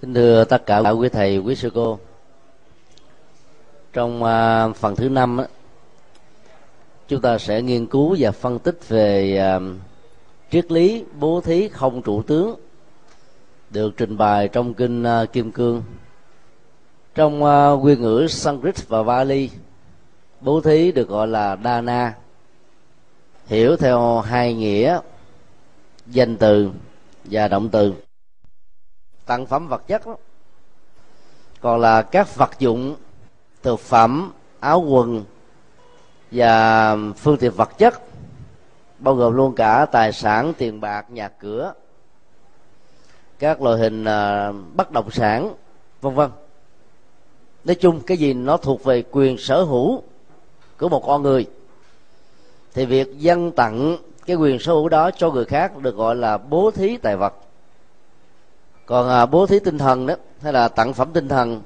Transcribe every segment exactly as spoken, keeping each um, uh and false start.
Kính thưa tất cả quý thầy, quý sư cô, trong phần thứ năm chúng ta sẽ nghiên cứu và phân tích về triết lý bố thí không trụ tướng được trình bày trong kinh Kim Cương. Trong nguyên ngữ Sanskrit và Pali, bố thí được gọi là Dana, hiểu theo hai nghĩa danh từ và động từ: tặng phẩm vật chất, còn là các vật dụng, thực phẩm, áo quần và phương tiện vật chất, bao gồm luôn cả tài sản, tiền bạc, nhà cửa, các loại hình bất động sản, vân vân. Nói chung cái gì nó thuộc về quyền sở hữu của một con người thì việc dâng tặng cái quyền sở hữu đó cho người khác được gọi là bố thí tài vật. Còn à, bố thí tinh thần đó, hay là tặng phẩm tinh thần,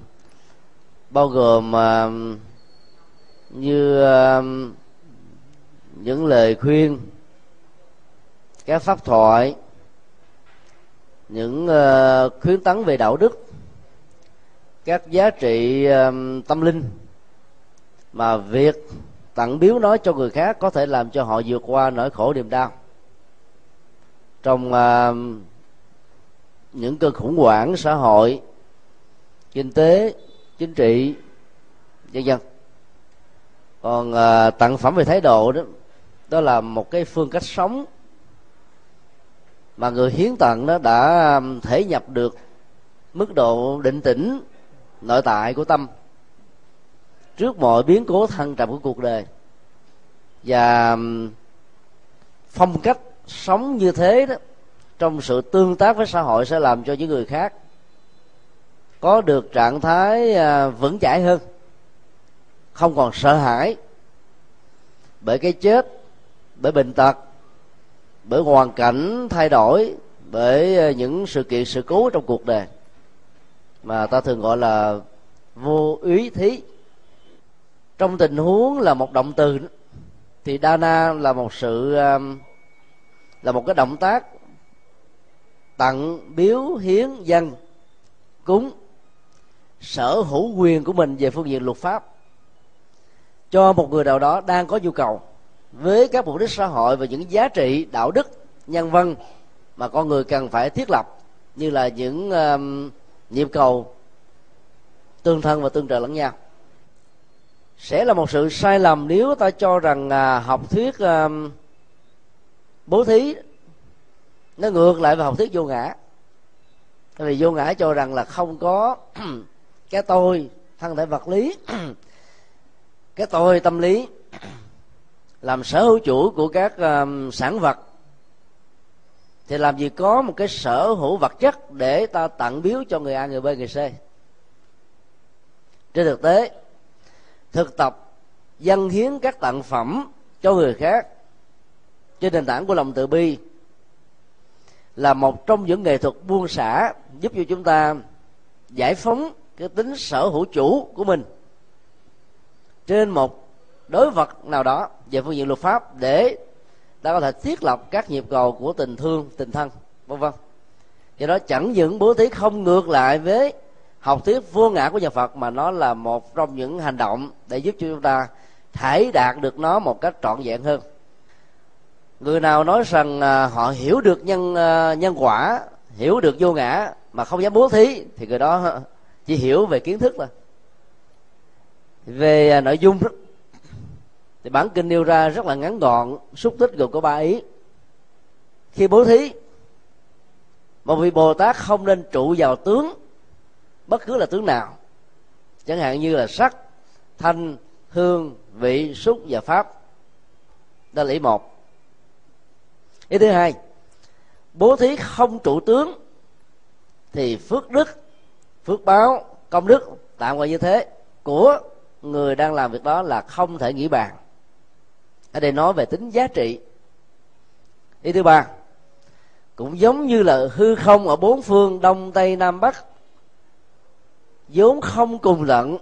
bao gồm à, như à, những lời khuyên, các pháp thoại, những à, khuyến tấn về đạo đức, các giá trị à, tâm linh, mà việc tặng biếu nói cho người khác có thể làm cho họ vượt qua nỗi khổ niềm đau trong à, những cơn khủng hoảng xã hội, kinh tế, chính trị, vân vân. Còn à, tặng phẩm về thái độ đó, đó là một cái phương cách sống mà người hiến tặng đó đã thể nhập được mức độ định tĩnh nội tại của tâm trước mọi biến cố thăng trầm của cuộc đời. Và phong cách sống như thế đó trong sự tương tác với xã hội sẽ làm cho những người khác có được trạng thái vững chãi hơn, không còn sợ hãi bởi cái chết, bởi bệnh tật, bởi hoàn cảnh thay đổi, bởi những sự kiện sự cố trong cuộc đời mà ta thường gọi là vô úy thí. Trong tình huống là một động từ thì Dana là một sự là một cái động tác tặng, biếu, hiến, dâng, cúng, sở hữu quyền của mình về phương diện luật pháp cho một người nào đó đang có nhu cầu với các mục đích xã hội và những giá trị đạo đức, nhân văn mà con người cần phải thiết lập, như là những uh, nhịp cầu tương thân và tương trợ lẫn nhau. Sẽ là một sự sai lầm nếu ta cho rằng uh, học thuyết uh, bố thí nó ngược lại với học thuyết vô ngã. Vì vô ngã cho rằng là không có cái tôi thân thể vật lý, cái tôi tâm lý làm sở hữu chủ của các uh, sản vật, thì làm gì có một cái sở hữu vật chất để ta tặng biếu cho người A, người B, người C. Trên thực tế, thực tập dâng hiến các tặng phẩm cho người khác trên nền tảng của lòng từ bi là một trong những nghệ thuật buông xả giúp cho chúng ta giải phóng cái tính sở hữu chủ của mình trên một đối vật nào đó về phương diện luật pháp, để ta có thể thiết lập các nhịp cầu của tình thương, tình thân, vân vân. Do đó chẳng những bố thí không ngược lại với học thuyết vô ngã của nhà Phật, mà nó là một trong những hành động để giúp cho chúng ta thể đạt được nó một cách trọn vẹn hơn. Người nào nói rằng họ hiểu được nhân nhân quả, hiểu được vô ngã mà không dám bố thí thì người đó chỉ hiểu về kiến thức thôi. Về nội dung thì bản kinh nêu ra rất là ngắn gọn, xúc tích, gồm có ba ý. Khi bố thí, một vị Bồ Tát không nên trụ vào tướng, bất cứ là tướng nào, chẳng hạn như là sắc, thanh, hương, vị, xúc và pháp. Đó là ý một. Ý thứ hai, bố thí không trụ tướng thì phước đức, phước báo, công đức tạm gọi như thế của người đang làm việc đó là không thể nghĩ bàn. Ở đây nói về tính giá trị. Ý thứ ba, cũng giống như là hư không ở bốn phương Đông Tây Nam Bắc, vốn không cùng lận,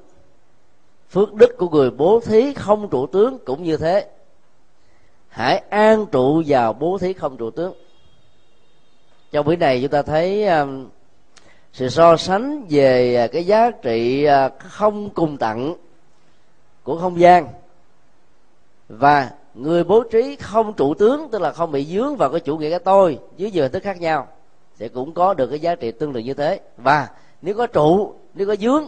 phước đức của người bố thí không trụ tướng cũng như thế. Hãy an trụ vào bố thí không trụ tướng. Trong buổi này chúng ta thấy sự so sánh về cái giá trị không cùng tận của không gian, và người bố trí không trụ tướng, tức là không bị dướng vào cái chủ nghĩa cái tôi dưới nhiều hình thức khác nhau, sẽ cũng có được cái giá trị tương đương như thế. Và nếu có trụ, nếu có dướng,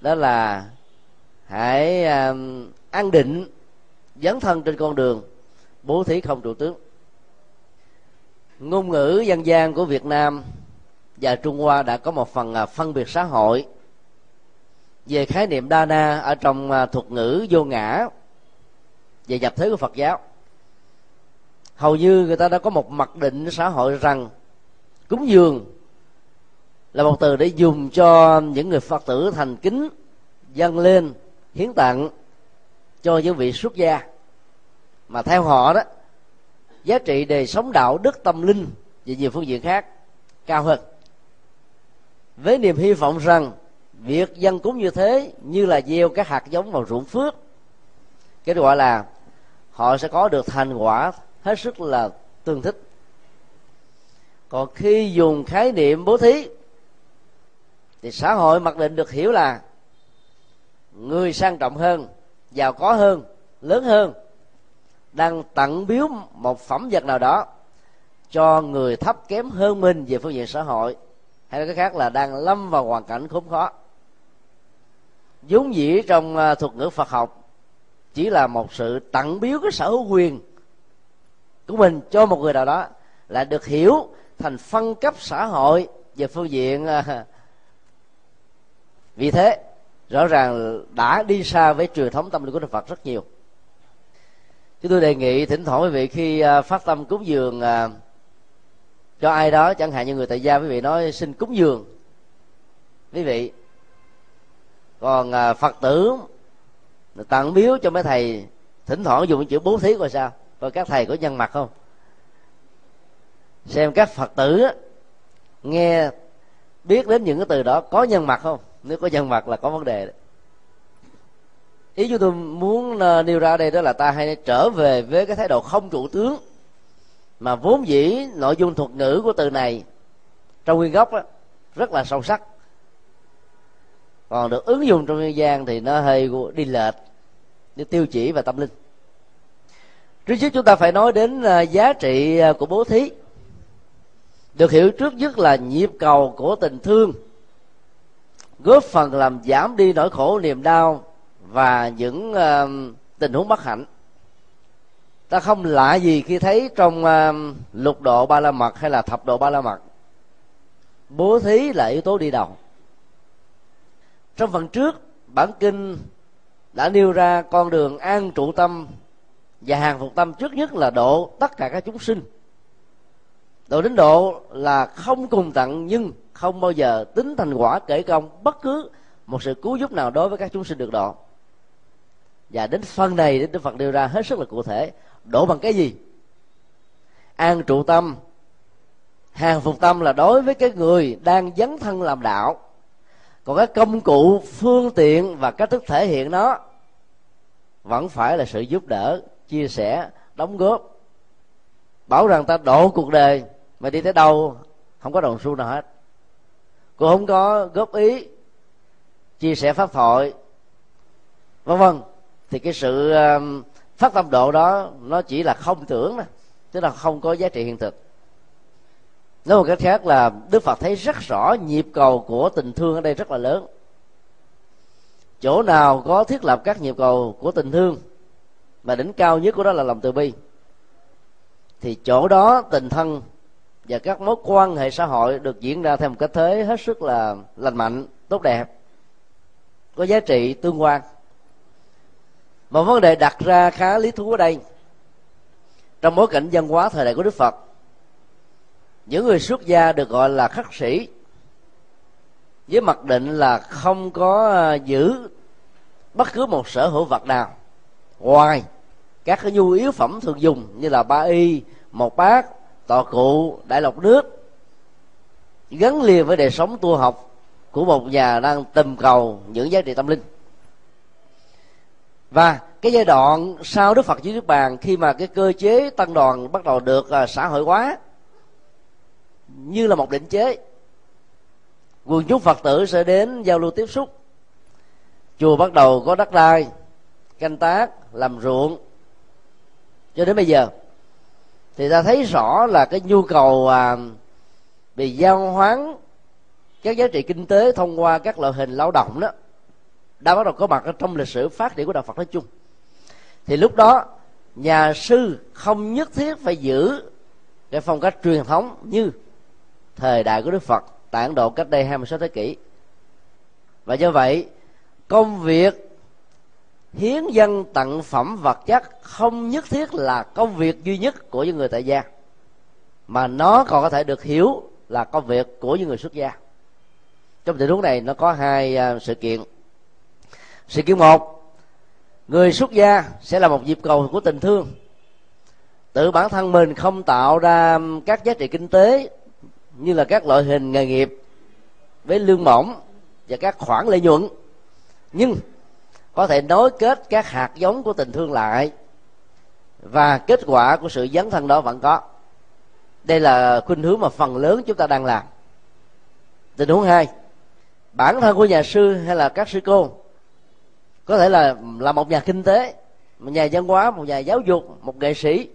đó là hãy an định dấn thân trên con đường bố thí không trụ tướng. Ngôn ngữ dân gian của Việt Nam và Trung Hoa đã có một phần phân biệt xã hội về khái niệm Dana ở trong thuật ngữ Vô Ngã về nhập thế của Phật giáo. Hầu như người ta đã có một mặc định xã hội rằng cúng dường là một từ để dùng cho những người Phật tử thành kính dâng lên hiến tặng cho những vị xuất gia, mà theo họ đó, giá trị đời sống đạo đức tâm linh và nhiều phương diện khác cao hơn, với niềm hy vọng rằng việc dân cúng như thế như là gieo các hạt giống vào ruộng phước, cái gọi là họ sẽ có được thành quả hết sức là tương thích. Còn khi dùng khái niệm bố thí thì xã hội mặc định được hiểu là người sang trọng hơn, giàu có hơn, lớn hơn đang tặng biếu một phẩm vật nào đó cho người thấp kém hơn mình về phương diện xã hội, hay là cái khác là đang lâm vào hoàn cảnh khốn khó. Vốn dĩ trong thuật ngữ Phật học chỉ là một sự tặng biếu cái sở hữu quyền của mình cho một người nào đó, là được hiểu thành phân cấp xã hội về phương diện vị thế, rõ ràng đã đi xa với truyền thống tâm linh của Đức Phật rất nhiều. Chúng tôi đề nghị thỉnh thoảng quý vị khi phát tâm cúng dường cho ai đó, chẳng hạn như người tại gia, quý vị nói xin cúng dường quý vị. Còn Phật tử tặng biếu cho mấy thầy, thỉnh thoảng dùng chữ bố thí coi sao, coi các thầy có nhân mặt không, xem các Phật tử nghe biết đến những cái từ đó có nhân mặt không. Nếu có nhân mặt là có vấn đề đấy. Ý chúng tôi muốn nêu ra đây đó là ta hãy trở về với cái thái độ không trụ tướng, mà vốn dĩ nội dung thuật ngữ của từ này trong nguyên gốc đó, rất là sâu sắc, còn được ứng dụng trong nhân gian thì nó hơi đi lệch đi tiêu chỉ và tâm linh. Trước nhất chúng ta phải nói đến giá trị của bố thí, được hiểu trước nhất là nhịp cầu của tình thương, góp phần làm giảm đi nỗi khổ niềm đau và những uh, tình huống bất hạnh. Ta không lạ gì khi thấy trong uh, lục độ ba la mật hay là thập độ ba la mật, bố thí là yếu tố đi đầu. Trong phần trước, bản kinh đã nêu ra con đường an trụ tâm và hàng phục tâm, trước nhất là độ tất cả các chúng sinh. Độ đến độ là không cùng tận, nhưng không bao giờ tính thành quả kể công bất cứ một sự cứu giúp nào đối với các chúng sinh được độ. Và đến phần này Đức Phật đưa ra hết sức là cụ thể, đổ bằng cái gì? An trụ tâm, hàng phục tâm là đối với cái người đang dấn thân làm đạo, còn các công cụ, phương tiện và cách thức thể hiện nó vẫn phải là sự giúp đỡ, chia sẻ, đóng góp. Bảo rằng ta độ cuộc đời mà đi tới đâu không có đồng xu nào hết, cũng không có góp ý, chia sẻ pháp thoại, vân vân, thì cái sự phát tâm độ đó nó chỉ là không tưởng đó, tức là không có giá trị hiện thực. Nói một cách khác là Đức Phật thấy rất rõ nhịp cầu của tình thương ở đây rất là lớn. Chỗ nào có thiết lập các nhịp cầu của tình thương mà đỉnh cao nhất của đó là lòng từ bi, thì chỗ đó tình thân và các mối quan hệ xã hội được diễn ra theo một cách thế hết sức là lành mạnh, tốt đẹp, có giá trị tương quan. Một vấn đề đặt ra khá lý thú ở đây, trong bối cảnh văn hóa thời đại của Đức Phật, những người xuất gia được gọi là khất sĩ, với mặc định là không có giữ bất cứ một sở hữu vật nào ngoài các cái nhu yếu phẩm thường dùng như là ba y, một bát, tọa cụ, đại lọc nước, gắn liền với đời sống tu học của một nhà đang tìm cầu những giá trị tâm linh. Và cái giai đoạn sau Đức Phật dưới Niết Bàn, khi mà cái cơ chế tăng đoàn bắt đầu được xã hội hóa như là một định chế, quần chúng Phật tử sẽ đến giao lưu tiếp xúc. Chùa bắt đầu có đất đai, canh tác, làm ruộng. Cho đến bây giờ thì ta thấy rõ là cái nhu cầu à, bị giao hoán các giá trị kinh tế thông qua các loại hình lao động đó đã bắt đầu có mặt trong lịch sử phát triển của đạo Phật nói chung. Thì lúc đó nhà sư không nhất thiết phải giữ cái phong cách truyền thống như thời đại của Đức Phật tại Ấn Độ cách đây hai mươi sáu thế kỷ. Và do vậy công việc hiến dân tặng phẩm vật chất không nhất thiết là công việc duy nhất của những người tại gia, mà nó còn có thể được hiểu là công việc của những người xuất gia. Trong tình huống này nó có hai sự kiện. Sự kiện một, người xuất gia sẽ là một nhịp cầu của tình thương. Tự bản thân mình không tạo ra các giá trị kinh tế như là các loại hình nghề nghiệp với lương mỏng và các khoản lợi nhuận, nhưng có thể nối kết các hạt giống của tình thương lại, và kết quả của sự dấn thân đó vẫn có. Đây là khuynh hướng mà phần lớn chúng ta đang làm. Tình huống hai, bản thân của nhà sư hay là các sư cô có thể là, là một nhà kinh tế, một nhà văn hóa, một nhà giáo dục, một nghệ sĩ,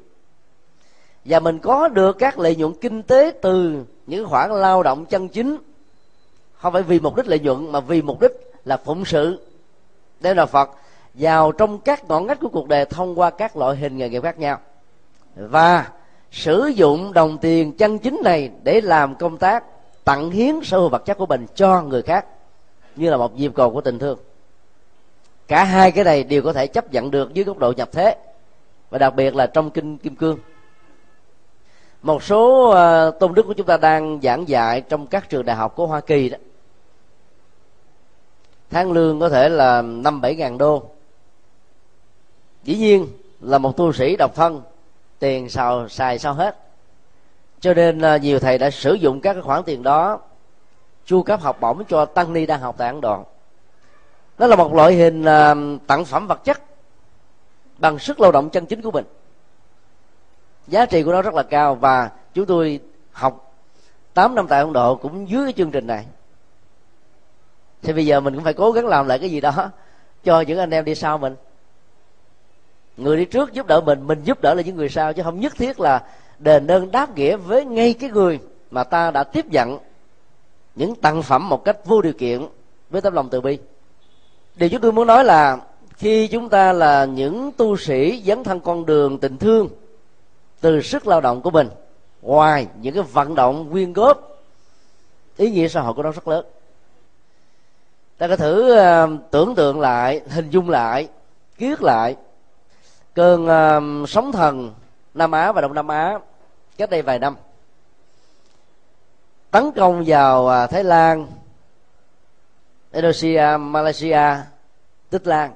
và mình có được các lợi nhuận kinh tế từ những khoản lao động chân chính, không phải vì mục đích lợi nhuận mà vì mục đích là phụng sự để đạo Phật vào trong các ngõ ngách của cuộc đời thông qua các loại hình nghề nghiệp khác nhau, và sử dụng đồng tiền chân chính này để làm công tác tặng hiến sở hữu vật chất của mình cho người khác như là một nhịp cầu của tình thương. Cả hai cái này đều có thể chấp nhận được dưới góc độ nhập thế, và đặc biệt là trong Kinh Kim Cương. Một số uh, tôn đức của chúng ta đang giảng dạy trong các trường đại học của Hoa Kỳ đó, tháng lương có thể là năm bảy ngàn đô. Dĩ nhiên là một tu sĩ độc thân, tiền xào xài sao hết, cho nên uh, nhiều thầy đã sử dụng các khoản tiền đó chu cấp học bổng cho tăng ni đang học tại Ấn Độ. Đó là một loại hình uh, tặng phẩm vật chất bằng sức lao động chân chính của mình. Giá trị của nó rất là cao, và chúng tôi học tám năm tại Ấn Độ cũng dưới cái chương trình này. Thì bây giờ mình cũng phải cố gắng làm lại cái gì đó cho những anh em đi sau mình. Người đi trước giúp đỡ mình, mình giúp đỡ là những người sau, chứ không nhất thiết là đền ơn đáp nghĩa với ngay cái người mà ta đã tiếp nhận những tặng phẩm một cách vô điều kiện với tấm lòng từ bi. Điều chúng tôi muốn nói là khi chúng ta là những tu sĩ dấn thân con đường tình thương từ sức lao động của mình, ngoài những cái vận động quyên góp, ý nghĩa xã hội của nó rất lớn. Ta có thử uh, tưởng tượng lại, hình dung lại, ký ức lại cơn uh, sóng thần Nam Á và Đông Nam Á cách đây vài năm, tấn công vào uh, Thái Lan, Indonesia, Malaysia, Tích Lan.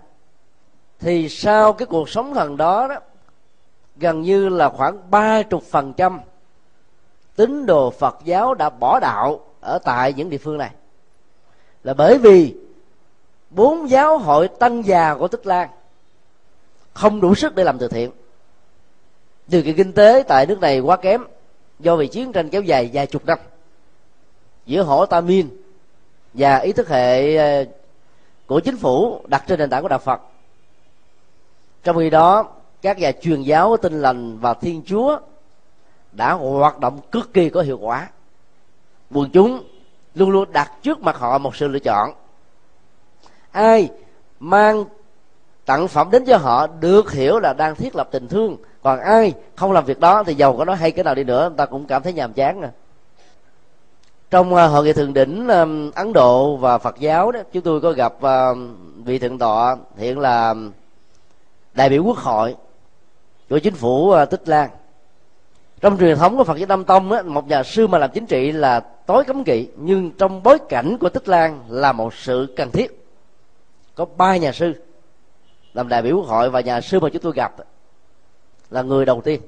Thì sau cái cuộc sóng thần đó, đó gần như là khoảng ba mươi phần trăm tín đồ Phật giáo đã bỏ đạo ở tại những địa phương này, là bởi vì bốn giáo hội tăng già của Tích Lan không đủ sức để làm từ thiện. Điều kiện kinh tế tại nước này quá kém do vì chiến tranh kéo dài vài chục năm giữa hổ Tamin và ý thức hệ của chính phủ đặt trên nền tảng của đạo Phật. Trong khi đó, các nhà truyền giáo Tin Lành và Thiên Chúa đã hoạt động cực kỳ có hiệu quả. Quần chúng luôn luôn đặt trước mặt họ một sự lựa chọn: ai mang tặng phẩm đến cho họ được hiểu là đang thiết lập tình thương, còn ai không làm việc đó thì giàu có nói hay cái nào đi nữa, người ta cũng cảm thấy nhàm chán nè. Trong hội nghị thượng đỉnh Ấn Độ và Phật giáo đó, chúng tôi có gặp vị thượng tọa hiện là đại biểu quốc hội của chính phủ Tích Lan. Trong truyền thống của Phật giáo Nam Tông á, một nhà sư mà làm chính trị là tối cấm kỵ, nhưng trong bối cảnh của Tích Lan là một sự cần thiết. Có ba nhà sư làm đại biểu quốc hội, và nhà sư mà chúng tôi gặp là người đầu tiên.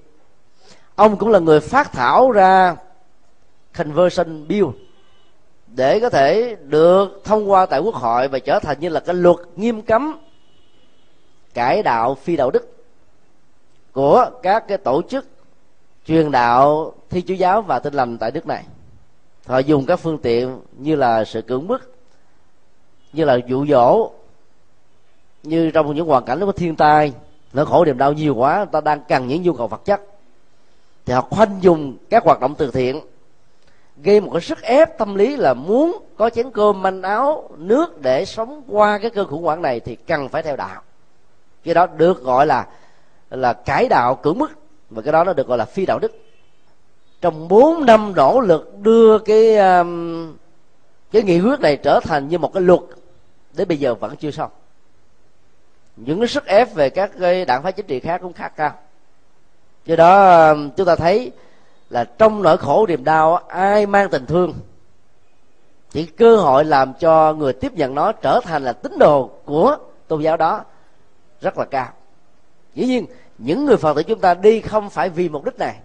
Ông cũng là người phát thảo ra conversion bill để có thể được thông qua tại quốc hội và trở thành như là cái luật nghiêm cấm cải đạo phi đạo đức của các cái tổ chức truyền đạo Thiên Chúa giáo và Tin Lành tại nước này. họ dùng các phương tiện như là sự cưỡng bức, như là dụ dỗ, như trong những hoàn cảnh nó có thiên tai, nỗi khổ niềm đau nhiều quá, ta đang cần những nhu cầu vật chất, thì họ khoanh dùng các hoạt động từ thiện gây một cái sức ép tâm lý là muốn có chén cơm manh áo nước để sống qua cái cơn khủng hoảng này thì cần phải theo đạo. Cái đó được gọi là là cải đạo cưỡng bức, và cái đó nó được gọi là phi đạo đức. Trong bốn năm nỗ lực đưa cái um, cái nghị quyết này trở thành như một cái luật, đến bây giờ vẫn chưa xong. Những cái sức ép về các cái đảng phái chính trị khác cũng khá cao. Do đó chúng ta thấy là trong nỗi khổ niềm đau, ai mang tình thương thì cơ hội làm cho người tiếp nhận nó trở thành là tín đồ của tôn giáo đó rất là cao. Dĩ nhiên những người Phật tử chúng ta đi không phải vì mục đích này.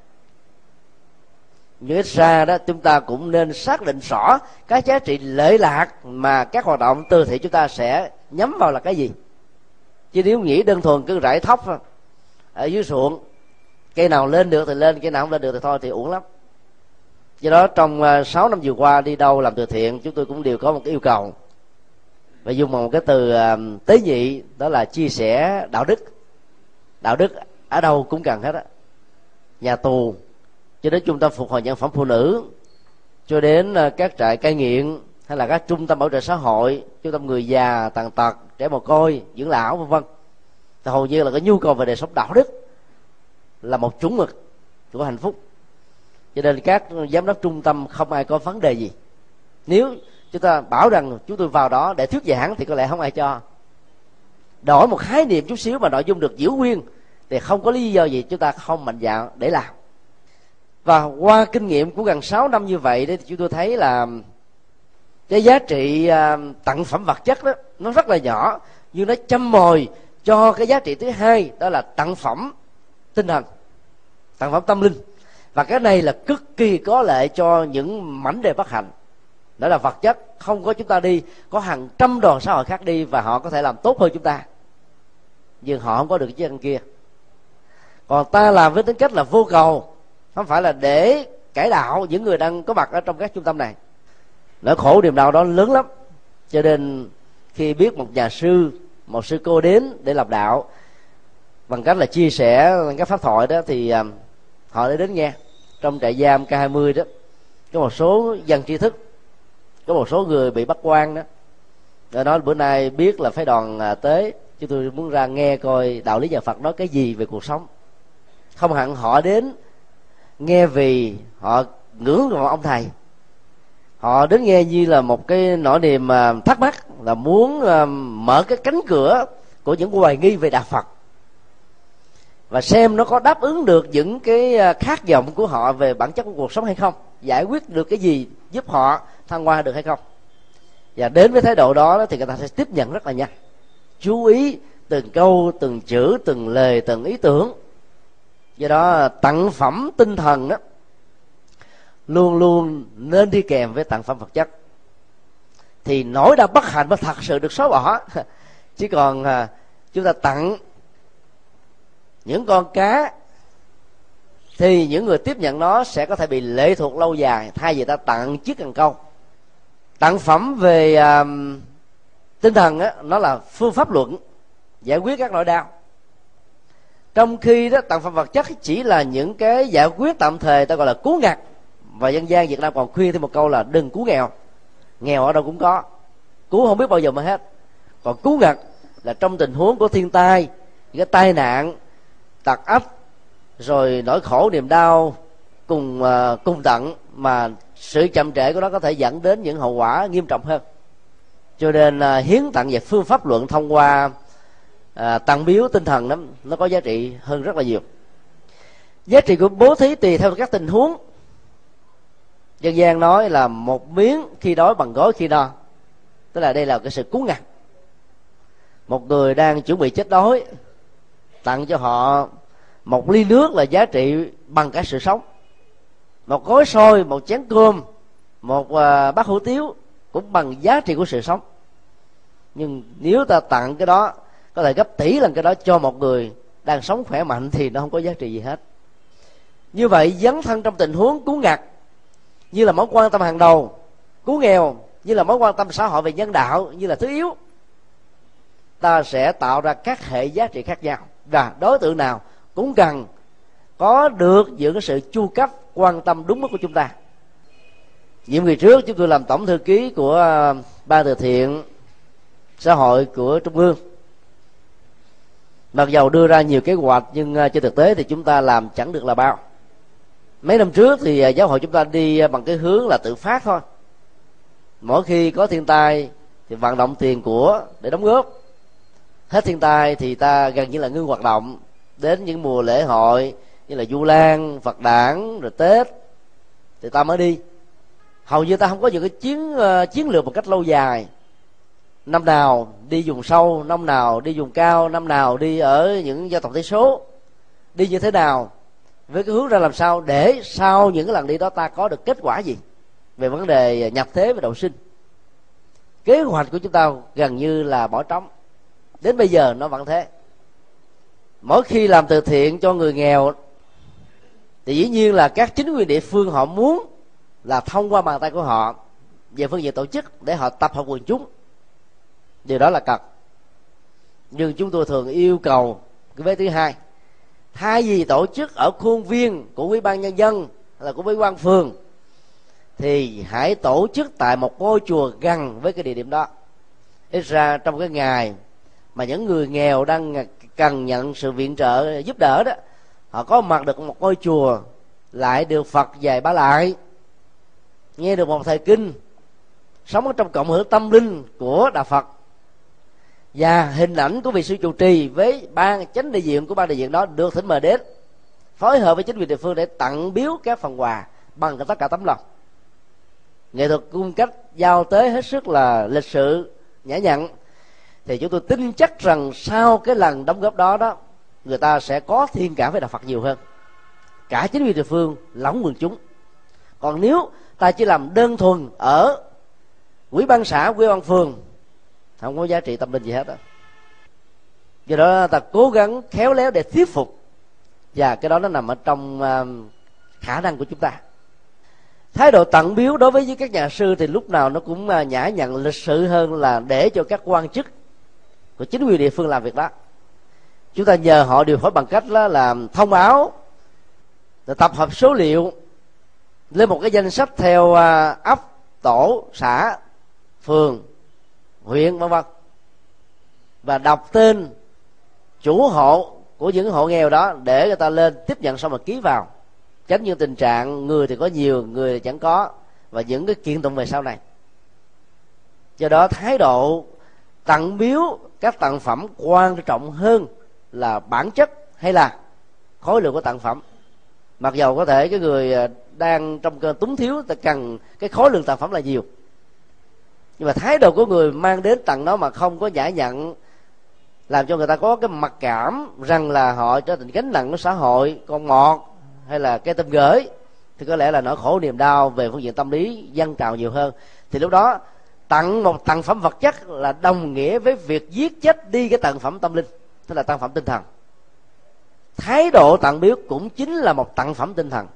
Nhưng ít ra đó, chúng ta cũng nên xác định rõ cái giá trị lợi lạc mà các hoạt động từ thiện chúng ta sẽ nhắm vào là cái gì. Chứ nếu nghĩ đơn thuần cứ rải thóc ở dưới ruộng, cây nào lên được thì lên, cây nào không lên được thì thôi, thì uổng lắm. Do đó trong sáu năm vừa qua đi đâu làm từ thiện, chúng tôi cũng đều có một cái yêu cầu và dùng một cái từ tế nhị, đó là chia sẻ đạo đức. Đạo đức ở đâu cũng cần hết á, nhà tù cho đến trung tâm phục hồi nhân phẩm phụ nữ, cho đến các trại cai nghiện, hay là các trung tâm bảo trợ xã hội, trung tâm người già, tàn tật, trẻ mồ côi, dưỡng lão, vân vân. Thì hầu như là cái nhu cầu về đời sống đạo đức là một chuẩn mực của hạnh phúc. Cho nên các giám đốc trung tâm không ai có vấn đề gì. Nếu chúng ta bảo rằng chúng tôi vào đó để thuyết giảng thì có lẽ không ai cho. Đổi một khái niệm chút xíu mà nội dung được giữ nguyên thì không có lý do gì chúng ta không mạnh dạn để làm. Và qua kinh nghiệm của gần sáu năm như vậy thì chúng tôi thấy là cái giá trị tặng phẩm vật chất đó nó rất là nhỏ, nhưng nó châm mồi cho cái giá trị thứ hai, đó là tặng phẩm tinh thần, tặng phẩm tâm linh. Và cái này là cực kỳ có lợi cho những mảnh đề bất hạnh. Đó là vật chất không có chúng ta đi, có hàng trăm đoàn xã hội khác đi và họ có thể làm tốt hơn chúng ta, nhưng họ không có được cái chân kia. Còn ta làm với tính cách là vô cầu, không phải là để cải đạo những người đang có mặt ở trong các trung tâm này. Nỗi khổ niềm đau đó lớn lắm. Cho nên khi biết một nhà sư, một sư cô đến để làm đạo bằng cách là chia sẻ các pháp thoại đó, thì họ đã đến nghe. Trong trại giam K hai mươi đó, có một số dân tri thức, có một số người bị bắt quan đó, rồi nói bữa nay biết là phái đoàn tới, chứ tôi muốn ra nghe coi đạo lý nhà Phật nói cái gì về cuộc sống. Không hẳn họ đến nghe vì họ ngưỡng mộ ông thầy, họ đến nghe như là một cái nỗi niềm thắc mắc, là muốn mở cái cánh cửa của những hoài nghi về đạo Phật và xem nó có đáp ứng được những cái khát vọng của họ về bản chất của cuộc sống hay không, giải quyết được cái gì giúp họ thăng hoa được hay không. Và đến với thái độ đó thì người ta sẽ tiếp nhận rất là nhanh, chú ý từng câu, từng chữ, từng lời, từng ý tưởng. Do đó tặng phẩm tinh thần đó luôn luôn nên đi kèm với tặng phẩm vật chất, thì nỗi đau bất hạnh mới thật sự được xóa bỏ. Chứ còn chúng ta tặng những con cá thì những người tiếp nhận nó sẽ có thể bị lệ thuộc lâu dài, thay vì ta tặng chiếc cần câu. Tặng phẩm về uh, tinh thần đó, nó là phương pháp luận giải quyết các nỗi đau, trong khi đó tặng phẩm vật chất chỉ là những cái giải quyết tạm thời, ta gọi là cứu ngặt. Và dân gian Việt Nam còn khuyên thêm một câu là đừng cứu nghèo, nghèo ở đâu cũng có, cứu không biết bao giờ mới hết. Còn cứu ngặt là trong tình huống của thiên tai, những cái tai nạn, tật ách, rồi nỗi khổ niềm đau cùng uh, cùng tận, mà sự chậm trễ của nó có thể dẫn đến những hậu quả nghiêm trọng hơn. Cho nên uh, hiến tặng về phương pháp luận thông qua uh, tặng biếu tinh thần đó, nó có giá trị hơn rất là nhiều. Giá trị của bố thí tùy theo các tình huống. Dân gian nói là một miếng khi đói bằng gói khi no, tức là đây là cái sự cứu ngặt. Một người đang chuẩn bị chết đói, tặng cho họ một ly nước là giá trị bằng cả sự sống. Một gói xôi, một chén cơm, một bát hủ tiếu cũng bằng giá trị của sự sống. Nhưng nếu ta tặng cái đó, có thể gấp tỷ lần cái đó cho một người đang sống khỏe mạnh, thì nó không có giá trị gì hết. Như vậy dấn thân trong tình huống cứu ngặt, như là mối quan tâm hàng đầu, cứu nghèo như là mối quan tâm xã hội về nhân đạo như là thứ yếu, ta sẽ tạo ra các hệ giá trị khác nhau, và đối tượng nào cũng cần có được những sự chu cấp quan tâm đúng mức của chúng ta. Nhiệm kỳ trước chúng tôi làm tổng thư ký của ban từ thiện xã hội của Trung ương. Mặc dầu đưa ra nhiều kế hoạch nhưng trên thực tế thì chúng ta làm chẳng được là bao. Mấy năm trước thì giáo hội chúng ta đi bằng cái hướng là tự phát thôi. Mỗi khi có thiên tai thì vận động tiền của để đóng góp. Hết thiên tai thì ta gần như là ngưng hoạt động. Đến những mùa lễ hội như là Vu Lan, Phật Đản, rồi Tết thì ta mới đi. Hầu như ta không có những cái chiến uh, chiến lược một cách lâu dài. Năm nào đi vùng sâu, năm nào đi vùng cao, năm nào đi ở những dân tộc thiểu số, đi như thế nào với cái hướng ra làm sao để sau những cái lần đi đó ta có được kết quả gì về vấn đề nhập thế và độ sinh. Kế hoạch của chúng ta gần như là bỏ trống, đến bây giờ nó vẫn thế. Mỗi khi làm từ thiện cho người nghèo thì dĩ nhiên là các chính quyền địa phương họ muốn là thông qua bàn tay của họ về phương diện tổ chức để họ tập hợp quần chúng, điều đó là cần. Nhưng chúng tôi thường yêu cầu cái vế thứ hai, thay vì tổ chức ở khuôn viên của ủy ban nhân dân hay là của ủy ban phường thì hãy tổ chức tại một ngôi chùa gần với cái địa điểm đó. Ít ra trong cái ngày mà những người nghèo đang cần nhận sự viện trợ giúp đỡ đó, họ có mặt được một ngôi chùa, lại được Phật dạy bá lại, nghe được một thời kinh, sống ở trong cộng hưởng tâm linh của đạo Phật, và hình ảnh của vị sư trụ trì với ban chánh đại diện của ban đại diện đó được thỉnh mời đến, phối hợp với chính quyền địa phương để tặng biếu các phần quà bằng tất cả tấm lòng. Nghệ thuật cung cách giao tế hết sức là lịch sự, nhã nhặn, thì chúng tôi tin chắc rằng sau cái lần đóng góp đó đó, người ta sẽ có thiện cảm với đạo Phật nhiều hơn, cả chính quyền địa phương lẫn quần chúng. Còn nếu ta chỉ làm đơn thuần ở ủy ban xã, ủy ban phường, không có giá trị tâm linh gì hết đó. Do đó ta cố gắng khéo léo để thuyết phục, và cái đó nó nằm ở trong khả năng của chúng ta. Thái độ tận biếu đối với các nhà sư thì lúc nào nó cũng nhã nhặn lịch sự hơn là để cho các quan chức của chính quyền địa phương làm việc đó. Chúng ta nhờ họ điều phối bằng cách là, là thông báo, là tập hợp số liệu lên một cái danh sách theo ấp, tổ, xã, phường, huyện vân vân, và đọc tên chủ hộ của những hộ nghèo đó để người ta lên tiếp nhận xong rồi ký vào, tránh những tình trạng người thì có nhiều, người thì chẳng có, và những cái kiện tụng về sau này. Do đó thái độ tặng biếu các tặng phẩm quan trọng hơn là bản chất hay là khối lượng của tặng phẩm. Mặc dầu có thể cái người đang trong cơn túng thiếu ta cần cái khối lượng tặng phẩm là nhiều, nhưng mà thái độ của người mang đến tặng nó mà không có nhã nhặn, làm cho người ta có cái mặc cảm rằng là họ trở thành gánh nặng của xã hội, con mọt hay là cái tâm gửi, thì có lẽ là nỗi khổ niềm đau về phương diện tâm lý dâng trào nhiều hơn. Thì lúc đó tặng một tặng phẩm vật chất là đồng nghĩa với việc giết chết đi cái tặng phẩm tâm linh, tức là tặng phẩm tinh thần. Thái độ tặng biếu cũng chính là một tặng phẩm tinh thần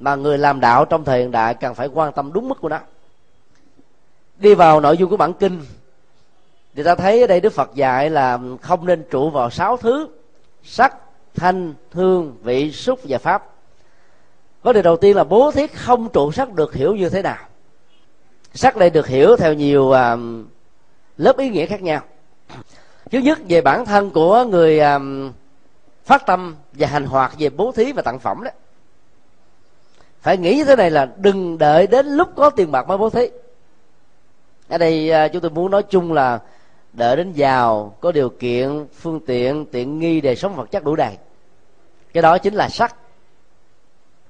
mà người làm đạo trong thời hiện đại cần phải quan tâm đúng mức của nó. Đi vào nội dung của bản kinh thì ta thấy ở đây Đức Phật dạy là không nên trụ vào sáu thứ: sắc, thanh, hương, vị, xúc và pháp. Vấn đề đầu tiên là bố thí không trụ sắc được hiểu như thế nào. Sắc đây được hiểu theo nhiều lớp ý nghĩa khác nhau. Trước nhất về bản thân của người phát tâm và hành hoạt về bố thí và tặng phẩm đó, phải nghĩ như thế này là đừng đợi đến lúc có tiền bạc mới bố thí. Ở đây chúng tôi muốn nói chung là đợi đến giàu, có điều kiện, phương tiện, tiện nghi, đời sống vật chất đủ đầy, cái đó chính là sắc.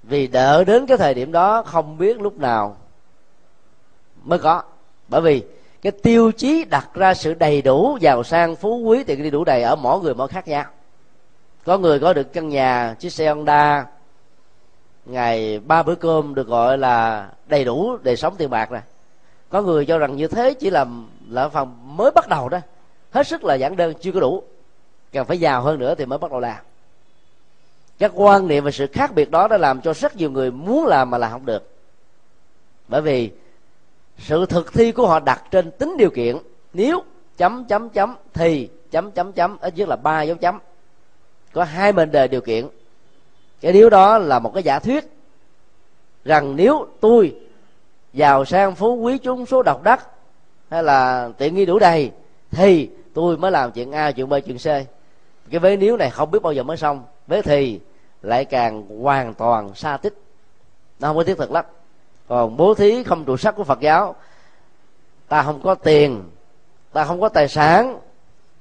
Vì đợi đến cái thời điểm đó không biết lúc nào mới có. Bởi vì cái tiêu chí đặt ra sự đầy đủ, giàu sang, phú quý, tiện nghi đủ đầy ở mỗi người mỗi khác nhau. Có người có được căn nhà, chiếc xe Honda, ngày ba bữa cơm được gọi là đầy đủ đời sống tiền bạc này. Có người cho rằng như thế chỉ là là phần mới bắt đầu đó, hết sức là giản đơn, chưa có đủ, cần phải giàu hơn nữa thì mới bắt đầu làm. Các quan niệm về sự khác biệt đó đã làm cho rất nhiều người muốn làm mà là không được. bởi vì sự thực thi của họ đặt trên tính điều kiện, nếu chấm chấm chấm thì chấm chấm chấm, ít nhất là ba dấu chấm, có hai mệnh đề điều kiện. Cái điều đó là một cái giả thuyết rằng nếu tôi giàu sang phú quý trúng số độc đắc hay là tiện nghi đủ đầy thì tôi mới làm chuyện A, chuyện B, chuyện C. Cái vế nếu này không biết bao giờ mới xong, vế thì lại càng hoàn toàn xa tích, nó không có thiết thực lắm. Còn bố thí không trụ sắc của Phật giáo, ta không có tiền, ta không có tài sản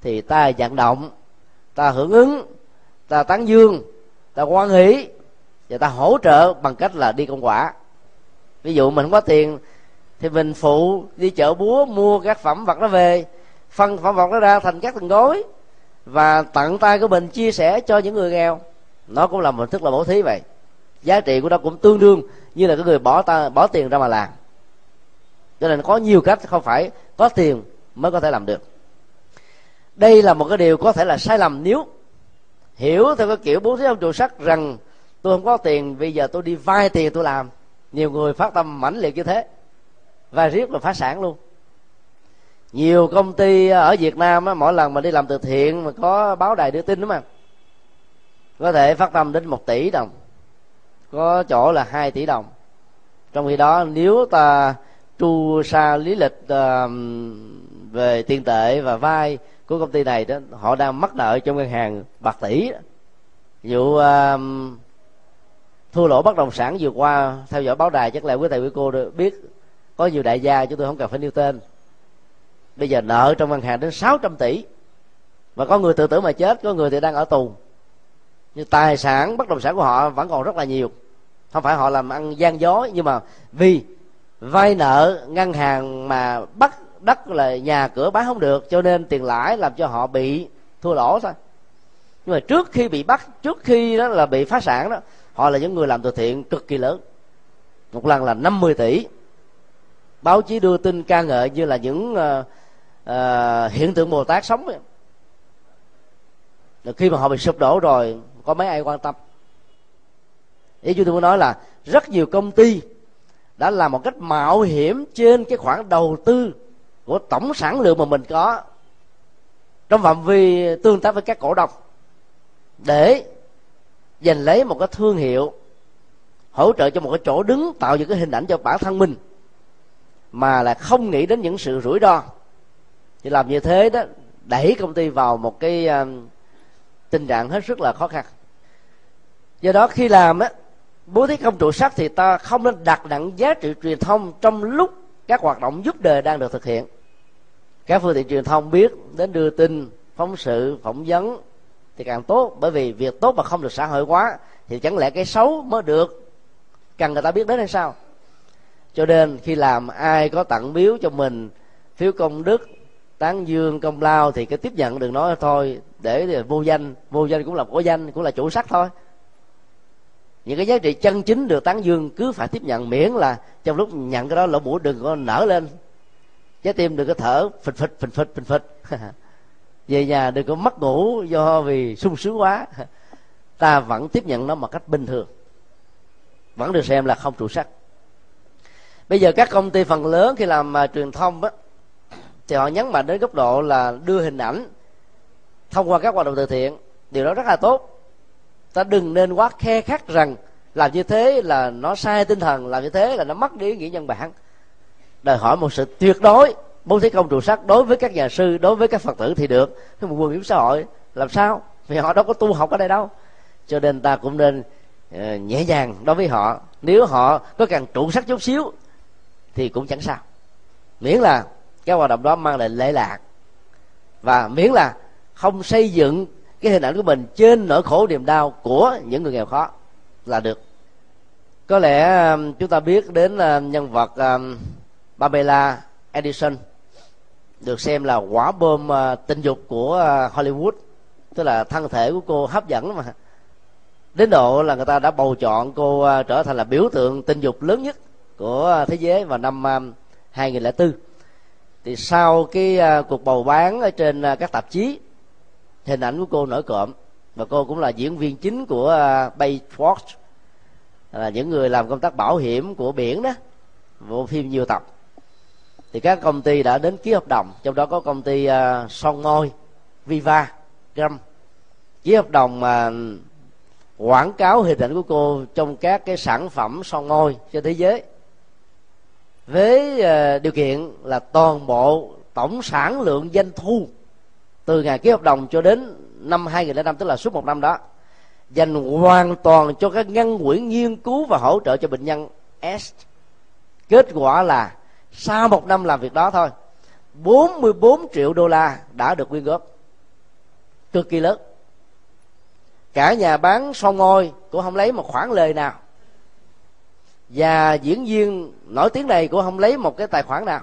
thì ta vận động, ta hưởng ứng, ta tán dương, ta hoan hỷ và ta hỗ trợ bằng cách là đi công quả. Ví dụ mình không có tiền thì mình phụ đi chợ búa mua các phẩm vật đó về, phân phẩm vật đó ra thành các từng gói và tận tay của mình chia sẻ cho những người nghèo. Nó cũng là một hình thức là bố thí vậy. Giá trị của nó cũng tương đương như là cái người bỏ ta, bỏ tiền ra mà làm. Cho nên có nhiều cách, không phải có tiền mới có thể làm được. Đây là một cái điều có thể là sai lầm nếu hiểu theo cái kiểu bố thí không trụ sắc rằng tôi không có tiền, bây giờ tôi đi vay tiền tôi làm. Nhiều người phát tâm mãnh liệt như thế, vay riết rồi phá sản luôn. Nhiều công ty ở Việt Nam á, mỗi lần mà đi làm từ thiện mà có báo đài đưa tin đúng không, có thể phát tâm đến một tỷ đồng, có chỗ là hai tỷ đồng. Trong khi đó nếu ta tru sa lý lịch uh, về tiền tệ và vay của công ty này đó, họ đang mắc nợ trong ngân hàng bạc tỷ. Ví dụ uh, thua lỗ bất động sản vừa qua, theo dõi báo đài chắc là quý thầy quý cô được biết, có nhiều đại gia chúng tôi không cần phải nêu tên, bây giờ nợ trong ngân hàng đến sáu trăm tỷ, và có người tự tử mà chết, có người thì đang ở tù. Nhưng tài sản bất động sản của họ vẫn còn rất là nhiều. Không phải họ làm ăn gian dối, nhưng mà vì vay nợ ngân hàng mà bắt đất là nhà cửa bán không được, cho nên tiền lãi làm cho họ bị thua lỗ thôi. Nhưng mà trước khi bị bắt, trước khi đó là bị phá sản đó, họ là những người làm từ thiện cực kỳ lớn, một lần là năm mươi tỷ. Báo chí đưa tin ca ngợi như là những uh, uh, hiện tượng Bồ Tát sống ấy. Khi mà họ bị sụp đổ rồi, có mấy ai quan tâm. Ý chúng tôi muốn nói là rất nhiều công ty đã làm một cách mạo hiểm trên cái khoản đầu tư của tổng sản lượng mà mình có, trong phạm vi tương tác với các cổ đông, để giành lấy một cái thương hiệu, hỗ trợ cho một cái chỗ đứng, tạo những cái hình ảnh cho bản thân mình, mà là không nghĩ đến những sự rủi ro. Thì làm như thế đó đẩy công ty vào một cái tình trạng hết sức là khó khăn. Do đó khi làm á, bố thí không trụ sắc thì ta không nên đặt nặng giá trị truyền thông trong lúc các hoạt động giúp đời đang được thực hiện. Các phương tiện truyền thông biết đến đưa tin, phóng sự, phỏng vấn thì càng tốt, bởi vì việc tốt mà không được xã hội hóa thì chẳng lẽ cái xấu mới được cần người ta biết đến hay sao? Cho nên khi làm, ai có tặng biếu cho mình, phiếu công đức, tán dương công lao thì cái tiếp nhận đừng nói thôi, để vô danh, vô danh cũng là có danh, cũng là chủ sắc thôi. Những cái giá trị chân chính được tán dương cứ phải tiếp nhận, miễn là trong lúc nhận cái đó lỗ mũi đừng có nở lên, trái tim đừng có thở phịch phịch phịch phịch phịch phịch về nhà đừng có mất ngủ do vì sung sướng quá. Ta vẫn tiếp nhận nó một cách bình thường, vẫn được xem là không trụ sắc. Bây giờ các công ty phần lớn khi làm uh, truyền thông á, thì họ nhấn mạnh đến góc độ là đưa hình ảnh thông qua các hoạt động từ thiện. Điều đó rất là tốt. Ta đừng nên quá khe khắt rằng làm như thế là nó sai tinh thần, làm như thế là nó mất đi ý nghĩa nhân bản. Đòi hỏi một sự tuyệt đối bố thí không trụ sắc đối với các nhà sư, đối với các Phật tử thì được, nhưng mà quần chúng xã hội làm sao? Vì họ đâu có tu học ở đây đâu. Cho nên ta cũng nên uh, nhẹ nhàng đối với họ. Nếu họ có càng trụ sắc chút xíu thì cũng chẳng sao, miễn là cái hoạt động đó mang lại lệ lạc, và miễn là không xây dựng cái hình ảnh của mình trên nỗi khổ niềm đau của những người nghèo khó là được. Có lẽ chúng ta biết đến nhân vật Pamela Anderson, được xem là quả bom tình dục của Hollywood, tức là thân thể của cô hấp dẫn mà đến độ là người ta đã bầu chọn cô trở thành là biểu tượng tình dục lớn nhất của thế giới vào năm hai nghìn lẻ tư. Thì sau cái cuộc bầu bán ở trên các tạp chí, hình ảnh của cô nổi cộm, và cô cũng là diễn viên chính của Baywatch, là những người làm công tác bảo hiểm của biển đó, bộ phim nhiều tập, thì các công ty đã đến ký hợp đồng, trong đó có công ty uh, Son Ngôi, Viva, Gam, ký hợp đồng mà uh, quảng cáo hình ảnh của cô trong các cái sản phẩm Son Ngôi trên thế giới, với uh, điều kiện là toàn bộ tổng sản lượng doanh thu từ ngày ký hợp đồng cho đến năm hai nghìn không trăm lẻ năm, tức là suốt một năm đó, dành hoàn toàn cho các ngân quỹ nghiên cứu và hỗ trợ cho bệnh nhân S. Kết quả là sau một năm làm việc đó thôi, bốn mươi bốn triệu đô la đã được quyên góp, cực kỳ lớn. Cả nhà bán Son Ngôi cũng không lấy một khoản lời nào, và diễn viên nổi tiếng này cũng không lấy một cái tài khoản nào.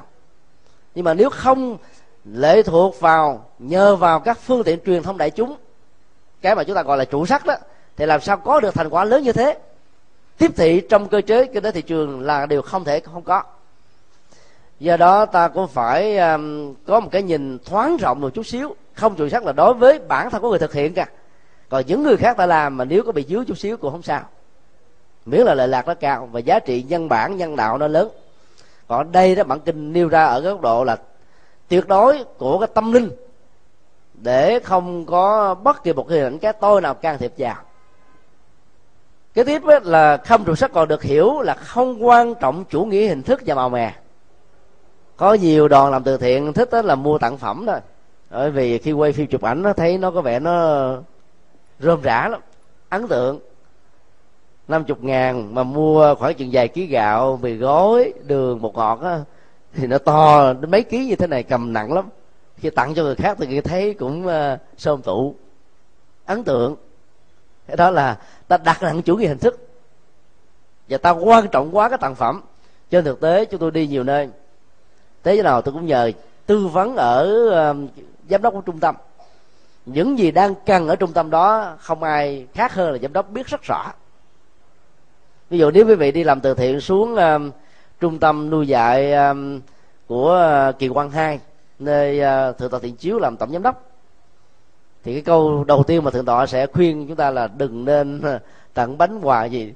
Nhưng mà nếu không lệ thuộc vào, nhờ vào các phương tiện truyền thông đại chúng, cái mà chúng ta gọi là trụ sắt đó, thì làm sao có được thành quả lớn như thế? Tiếp thị trong cơ chế kinh tế thị trường là điều không thể không có. Do đó ta cũng phải um, có một cái nhìn thoáng rộng một chút xíu, không trụ sắt là đối với bản thân của người thực hiện cả, còn những người khác ta làm mà nếu có bị dướng chút xíu cũng không sao, miễn là lợi lạc nó cao và giá trị nhân bản nhân đạo nó lớn. Còn ở đây đó, bản kinh nêu ra ở góc độ là tuyệt đối của cái tâm linh, để không có bất kỳ một hình ảnh cái tôi nào can thiệp vào. Cái tiếp là không trụ sắt còn được hiểu là không quan trọng chủ nghĩa hình thức và màu mè. Có nhiều đoàn làm từ thiện thích là mua tặng phẩm thôi, bởi vì khi quay phim chụp ảnh nó thấy nó có vẻ nó rôm rã lắm, ấn tượng. Năm mươi ngàn mà mua khoảng chừng vài ký gạo, mì gói, đường, bột ngọt á, thì nó to đến mấy ký như thế này, cầm nặng lắm. Khi tặng cho người khác thì người thấy cũng uh, xôm tụ, ấn tượng. Thế đó là ta đặt nặng chủ nghĩa hình thức và ta quan trọng quá cái tặng phẩm. Trên thực tế chúng tôi đi nhiều nơi, thế nào tôi cũng nhờ tư vấn ở uh, giám đốc của trung tâm. Những gì đang cần ở trung tâm đó không ai khác hơn là giám đốc biết rất rõ. Ví dụ nếu quý vị đi làm từ thiện xuống uh, trung tâm nuôi dạy uh, của uh, Kỳ Quang Hai, nơi uh, Thượng tọa Thiện Chiếu làm tổng giám đốc, thì cái câu đầu tiên mà Thượng tọa sẽ khuyên chúng ta là đừng nên tặng bánh quà gì,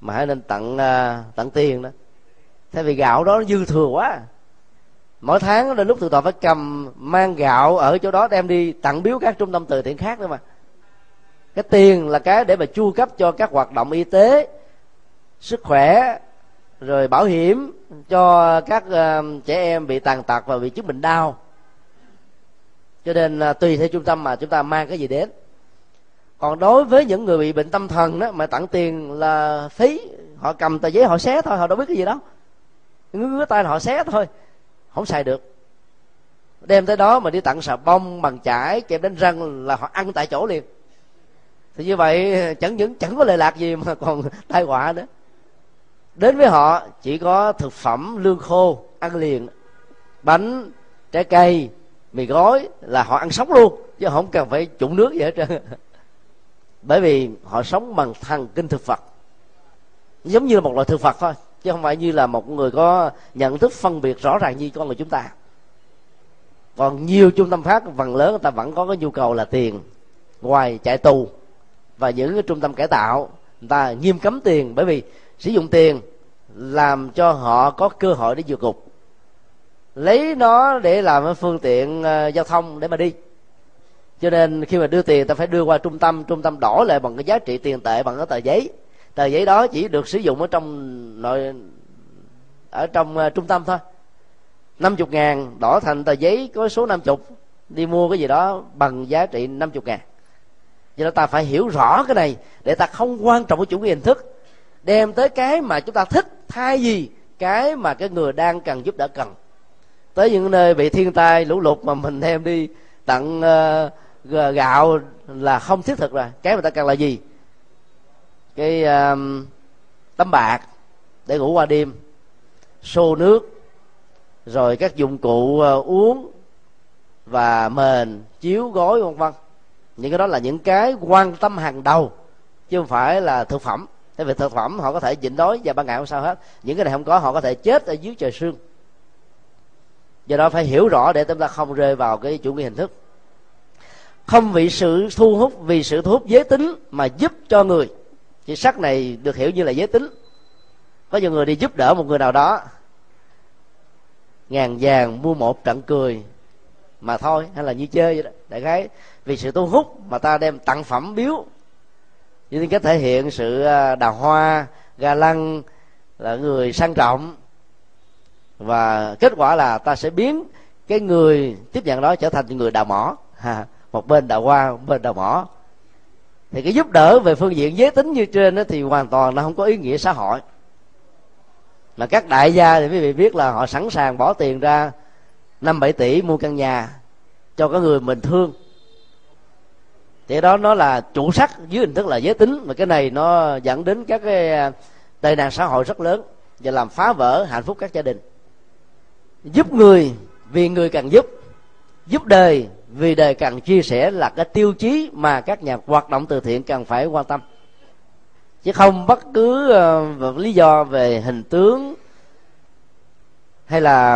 mà hãy nên tặng uh, tặng tiền đó. Thế vì gạo đó dư thừa quá, mỗi tháng đến lúc Thượng tọa phải cầm mang gạo ở chỗ đó đem đi tặng biếu các trung tâm từ thiện khác nữa mà. Cái tiền là cái để mà chu cấp cho các hoạt động y tế, sức khỏe, rồi bảo hiểm cho các uh, trẻ em bị tàn tật và bị chứng bệnh đau. Cho nên uh, tùy theo trung tâm mà chúng ta mang cái gì đến. Còn đối với những người bị bệnh tâm thần đó, mà tặng tiền là phí. Họ cầm tờ giấy họ xé thôi, họ đâu biết cái gì đâu, ngứa ngứa tay họ xé thôi, không xài được. Đem tới đó mà đi tặng xà bông, bằng chải, kẹp đánh răng là họ ăn tại chỗ liền. Thì như vậy chẳng những chẳng có lợi lạc gì mà còn tai họa nữa. Đến với họ chỉ có thực phẩm lương khô ăn liền, bánh, trái cây, mì gói là họ ăn sống luôn, chứ không cần phải trụng nước gì hết trơn. Bởi vì họ sống bằng thần kinh thực vật, giống như một loại thực vật thôi, chứ không phải như là một người có nhận thức phân biệt rõ ràng như con người chúng ta. Còn nhiều trung tâm khác phần lớn người ta vẫn có cái nhu cầu là tiền. Ngoài trại tù và những cái trung tâm cải tạo, người ta nghiêm cấm tiền, bởi vì sử dụng tiền làm cho họ có cơ hội để vượt ngục, lấy nó để làm phương tiện giao thông để mà đi. Cho nên khi mà đưa tiền ta phải đưa qua trung tâm, trung tâm đổi lại bằng cái giá trị tiền tệ, bằng cái tờ giấy. Tờ giấy đó chỉ được sử dụng ở trong nội ở trong trung tâm thôi. Năm mươi ngàn đổi thành tờ giấy có số năm mươi, đi mua cái gì đó bằng giá trị năm mươi ngàn. Cho nên ta phải hiểu rõ cái này để ta không quan trọng với chủ nghĩa hình thức, đem tới cái mà chúng ta thích thay vì cái mà cái người đang cần giúp đỡ cần. Tới những nơi bị thiên tai lũ lụt mà mình đem đi tặng uh, gạo là không thiết thực rồi. Cái mà ta cần là gì? Cái uh, tấm bạc để ngủ qua đêm, xô nước, rồi các dụng cụ uh, uống và mền, chiếu, gối, vân vân. Những cái đó là những cái quan tâm hàng đầu, chứ không phải là thực phẩm. Thế vì thực phẩm họ có thể nhịn đói và ban ngày không sao hết, những cái này không có họ có thể chết ở dưới trời sương. Do đó phải hiểu rõ để chúng ta không rơi vào cái chủ nghĩa hình thức. Không vì sự thu hút vì sự thu hút giới tính mà giúp cho người. Chữ sắc này được hiểu như là giới tính. Có nhiều người đi giúp đỡ một người nào đó ngàn vàng mua một trận cười mà thôi, hay là như chơi vậy đó. Đại khái vì sự thu hút mà ta đem tặng phẩm biếu, như cách thể hiện sự đào hoa, ga lăng, là người sang trọng, và kết quả là ta sẽ biến cái người tiếp nhận đó trở thành người đào mỏ, ha, một bên đào hoa, một bên đào mỏ. Thì cái giúp đỡ về phương diện giới tính như trên đó thì hoàn toàn nó không có ý nghĩa xã hội. Mà các đại gia thì quý vị biết là họ sẵn sàng bỏ tiền ra năm bảy tỷ mua căn nhà cho cái người mình thương. Thì đó nó là chủ sắc dưới hình thức là giới tính, mà cái này nó dẫn đến các cái tệ nạn xã hội rất lớn và làm phá vỡ hạnh phúc các gia đình. Giúp người vì người cần giúp, giúp đời vì đời cần chia sẻ là cái tiêu chí mà các nhà hoạt động từ thiện cần phải quan tâm, chứ không bất cứ lý do về hình tướng hay là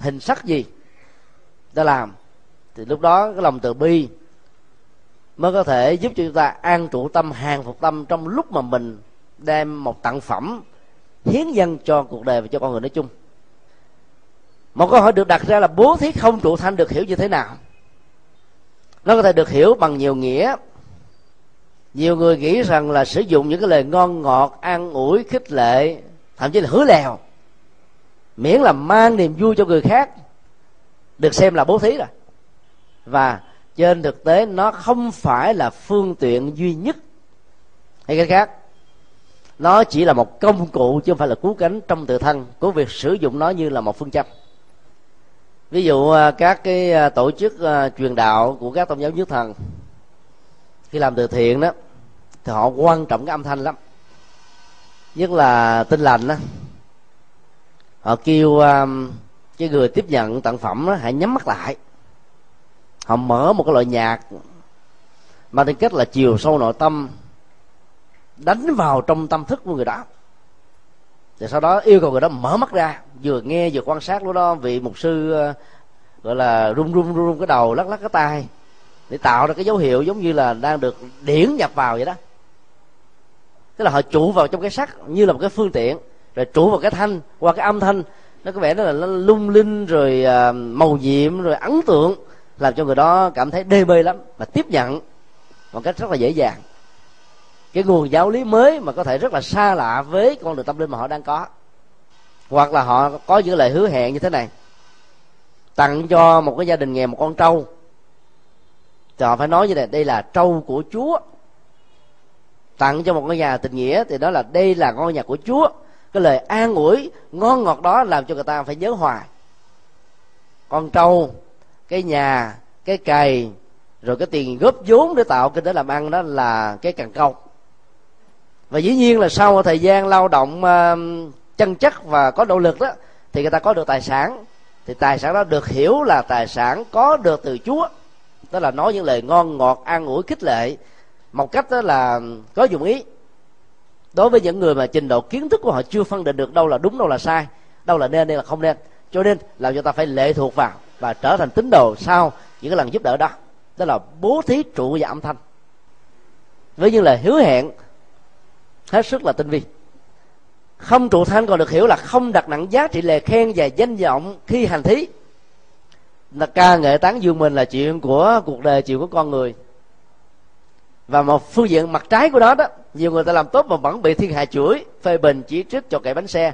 hình sắc gì ta làm. Thì lúc đó cái lòng từ bi mới có thể giúp cho chúng ta an trụ tâm, hàng phục tâm trong lúc mà mình đem một tặng phẩm hiến dâng cho cuộc đời và cho con người nói chung. Một câu hỏi được đặt ra là bố thí không trụ tham được hiểu như thế nào? Nó có thể được hiểu bằng nhiều nghĩa. Nhiều người nghĩ rằng là sử dụng những cái lời ngon ngọt, an ủi, khích lệ, thậm chí là hứa lèo, miễn là mang niềm vui cho người khác, được xem là bố thí rồi. Và trên thực tế nó không phải là phương tiện duy nhất, hay cái khác, nó chỉ là một công cụ chứ không phải là cứu cánh trong tự thân, của việc sử dụng nó như là một phương châm. Ví dụ các cái tổ chức truyền đạo của các tôn giáo nhất thần, khi làm từ thiện đó thì họ quan trọng cái âm thanh lắm, nhất là Tin Lành đó. Họ kêu cái người tiếp nhận tặng phẩm đó hãy nhắm mắt lại, họ mở một cái loại nhạc mà tính cách là chiều sâu nội tâm, đánh vào trong tâm thức của người đó, rồi sau đó yêu cầu người đó mở mắt ra, vừa nghe vừa quan sát. Lúc đó vị mục sư gọi là run run run, run cái đầu, lắc lắc cái tai, để tạo ra cái dấu hiệu giống như là đang được điển nhập vào vậy đó. Tức là họ trụ vào trong cái sắc như là một cái phương tiện, rồi trụ vào cái thanh, qua cái âm thanh nó có vẻ đó là nó lung linh, rồi màu nhiệm, rồi ấn tượng, làm cho người đó cảm thấy đê mê lắm và tiếp nhận một cách rất là dễ dàng cái nguồn giáo lý mới mà có thể rất là xa lạ với con đường tâm linh mà họ đang có. Hoặc là họ có những lời hứa hẹn như thế này: tặng cho một cái gia đình nghèo một con trâu, thì họ phải nói như này: đây là trâu của Chúa. Tặng cho một ngôi nhà tình nghĩa thì đó là đây là ngôi nhà của Chúa. Cái lời an ủi ngon ngọt đó làm cho người ta phải nhớ hoài con trâu, cái nhà, cái cày, rồi cái tiền góp vốn để tạo kinh tế làm ăn, đó là cái cần câu. Và dĩ nhiên là sau một thời gian lao động chân chất và có nỗ lực đó, thì người ta có được tài sản, thì tài sản đó được hiểu là tài sản có được từ Chúa. Đó là nói những lời ngon ngọt, an ủi, khích lệ một cách đó là có dụng ý. Đối với những người mà trình độ kiến thức của họ chưa phân định được đâu là đúng, đâu là sai, đâu là nên, đây là không nên, cho nên làm cho ta phải lệ thuộc vào và trở thành tín đồ sau những cái lần giúp đỡ đó. Đó là bố thí trụ và âm thanh, với những lời hứa hẹn hết sức là tinh vi. Không trụ tham còn được hiểu là không đặt nặng giá trị lời khen và danh vọng khi hành thí. Là ca ngợi tán dương mình là chuyện của cuộc đời, chuyện của con người. Và một phương diện mặt trái của đó đó, nhiều người ta làm tốt mà vẫn bị thiên hạ chửi, phê bình, chỉ trích, cho kẻ bánh xe,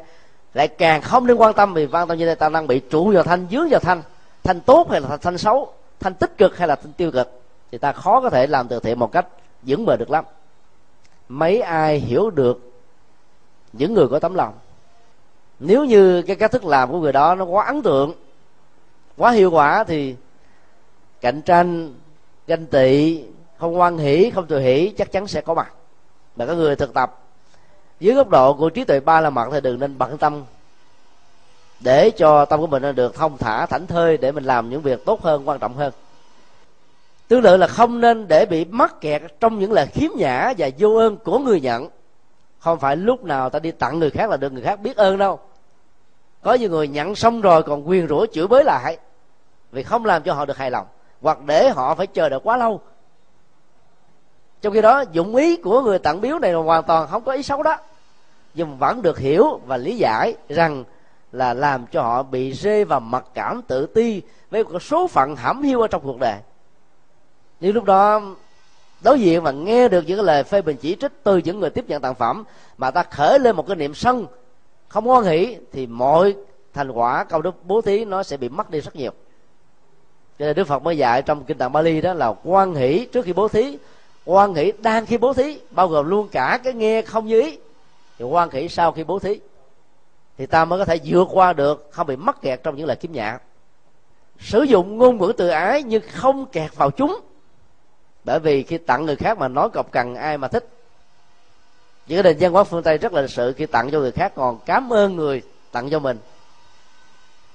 lại càng không nên quan tâm. Vì quan tâm như đây ta đang bị trụ vào thanh, dướng vào thanh, thanh tốt hay là thanh xấu, thanh tích cực hay là thanh tiêu cực, thì ta khó có thể làm từ thiện một cách vững bền được lắm. Mấy ai hiểu được những người có tấm lòng. Nếu như cái cách thức làm của người đó nó quá ấn tượng, quá hiệu quả, thì cạnh tranh, ganh tị, không hoan hỷ, không tự hỷ chắc chắn sẽ có mặt. Mà các người thực tập dưới góc độ của trí tuệ ba la mật thì đừng nên bận tâm, để cho tâm của mình được thông thả, thảnh thơi, để mình làm những việc tốt hơn, quan trọng hơn. Tương tự là không nên để bị mắc kẹt trong những lời khiếm nhã và vô ơn của người nhận. Không phải lúc nào ta đi tặng người khác là được người khác biết ơn đâu. Có nhiều người nhận xong rồi còn quyền rủa chửi bới lại, vì không làm cho họ được hài lòng, hoặc để họ phải chờ đợi quá lâu. Trong khi đó dụng ý của người tặng biếu này là hoàn toàn không có ý xấu đó, nhưng vẫn được hiểu và lý giải rằng là làm cho họ bị rơi vào mặc cảm tự ti với một số phận hẩm hiu ở trong cuộc đời. Nhưng lúc đó đối diện và nghe được những cái lời phê bình chỉ trích từ những người tiếp nhận tặng phẩm, mà ta khởi lên một cái niệm sân không hoan hỷ, thì mọi thành quả công đức bố thí nó sẽ bị mất đi rất nhiều. Cho nên Đức Phật mới dạy trong kinh tạng Pali đó là hoan hỷ trước khi bố thí, hoan hỷ đang khi bố thí, bao gồm luôn cả cái nghe không như ý, thì hoan hỷ sau khi bố thí, thì ta mới có thể vượt qua được, không bị mắc kẹt trong những lời kiếm nhạ. Sử dụng ngôn ngữ từ ái nhưng không kẹt vào chúng, bởi vì khi tặng người khác mà nói cọc cằn ai mà thích. Những cái nền văn hóa phương Tây rất là lịch sự, khi tặng cho người khác còn cảm ơn người tặng cho mình,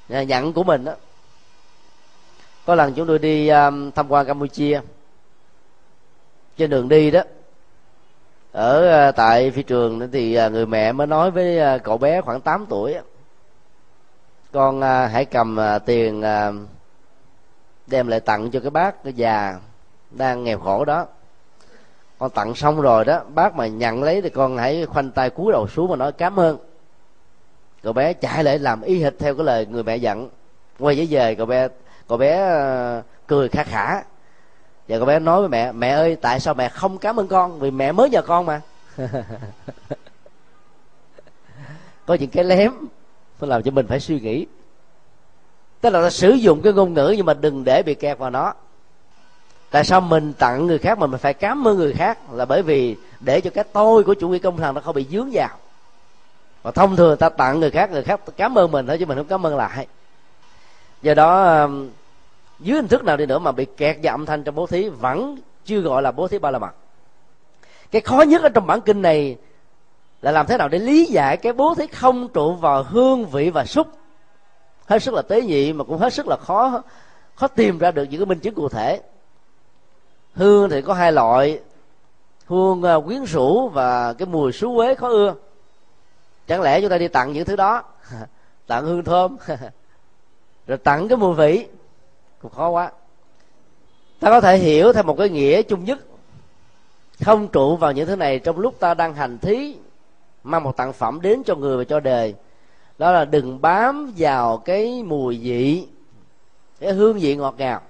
nhận của mình đó. Có lần chúng tôi đi um, tham quan Campuchia. Trên đường đi đó, ở uh, tại phi trường thì uh, người mẹ mới nói với uh, cậu bé khoảng tám tuổi: con uh, hãy cầm uh, tiền uh, đem lại tặng cho cái bác cái già đang nghèo khổ đó. Con tặng xong rồi đó, bác mà nhận lấy thì con hãy khoanh tay cúi đầu xuống mà nói cảm ơn. Cậu bé chạy lại làm y hệt theo cái lời người mẹ dặn. Quay trở về, cậu bé cậu bé uh, cười khả khả. Và cậu bé nói với mẹ: mẹ ơi, tại sao mẹ không cảm ơn con? Vì mẹ mới nhờ con mà. Có những cái lém phải làm cho mình phải suy nghĩ. Tức là ta sử dụng cái ngôn ngữ nhưng mà đừng để bị kẹt vào nó. Tại sao mình tặng người khác mà mình phải cảm ơn người khác? Là bởi vì để cho cái tôi của chủ nghĩa công thần nó không bị dướng vào. Và thông thường ta tặng người khác, người khác cảm ơn mình thôi chứ mình không cảm ơn lại. Do đó dưới hình thức nào đi nữa mà bị kẹt vào âm thanh trong bố thí vẫn chưa gọi là bố thí ba la mật. Cái khó nhất ở trong bản kinh này là làm thế nào để lý giải cái bố thí không trụ vào hương vị và xúc. Hết sức là tế nhị mà cũng hết sức là khó khó tìm ra được những cái minh chứng cụ thể. Hương thì có hai loại: hương quyến rũ và cái mùi xú uế khó ưa. Chẳng lẽ chúng ta đi tặng những thứ đó? Tặng hương thơm rồi tặng cái mùi vị cũng khó quá. Ta có thể hiểu theo một cái nghĩa chung nhất: không trụ vào những thứ này trong lúc ta đang hành thí, mang một tặng phẩm đến cho người và cho đời. Đó là đừng bám vào cái mùi vị, cái hương vị ngọt ngào.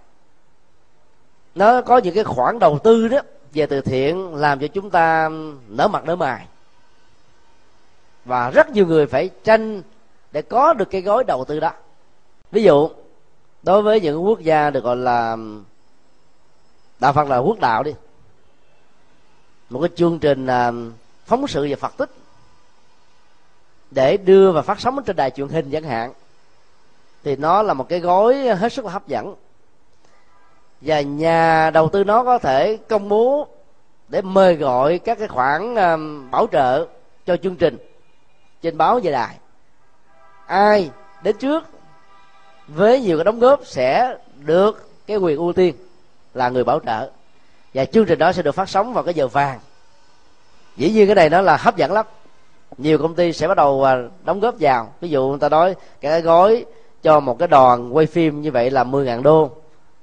Nó có những cái khoản đầu tư đó về từ thiện làm cho chúng ta nở mặt nở mày, và rất nhiều người phải tranh để có được cái gói đầu tư đó. Ví dụ đối với những quốc gia được gọi là đạo Phật, là quốc đạo đi, một cái chương trình phóng sự về Phật tích để đưa và phát sóng trên đài truyền hình chẳng hạn, thì nó là một cái gói hết sức là hấp dẫn. Và nhà đầu tư nó có thể công bố để mời gọi các cái khoản bảo trợ cho chương trình trên báo về đài. Ai đến trước với nhiều cái đóng góp sẽ được cái quyền ưu tiên là người bảo trợ, và chương trình đó sẽ được phát sóng vào cái giờ vàng. Dĩ nhiên cái này nó là hấp dẫn lắm, nhiều công ty sẽ bắt đầu đóng góp vào. Ví dụ người ta nói cái gói cho một cái đoàn quay phim như vậy là mười ngàn đô,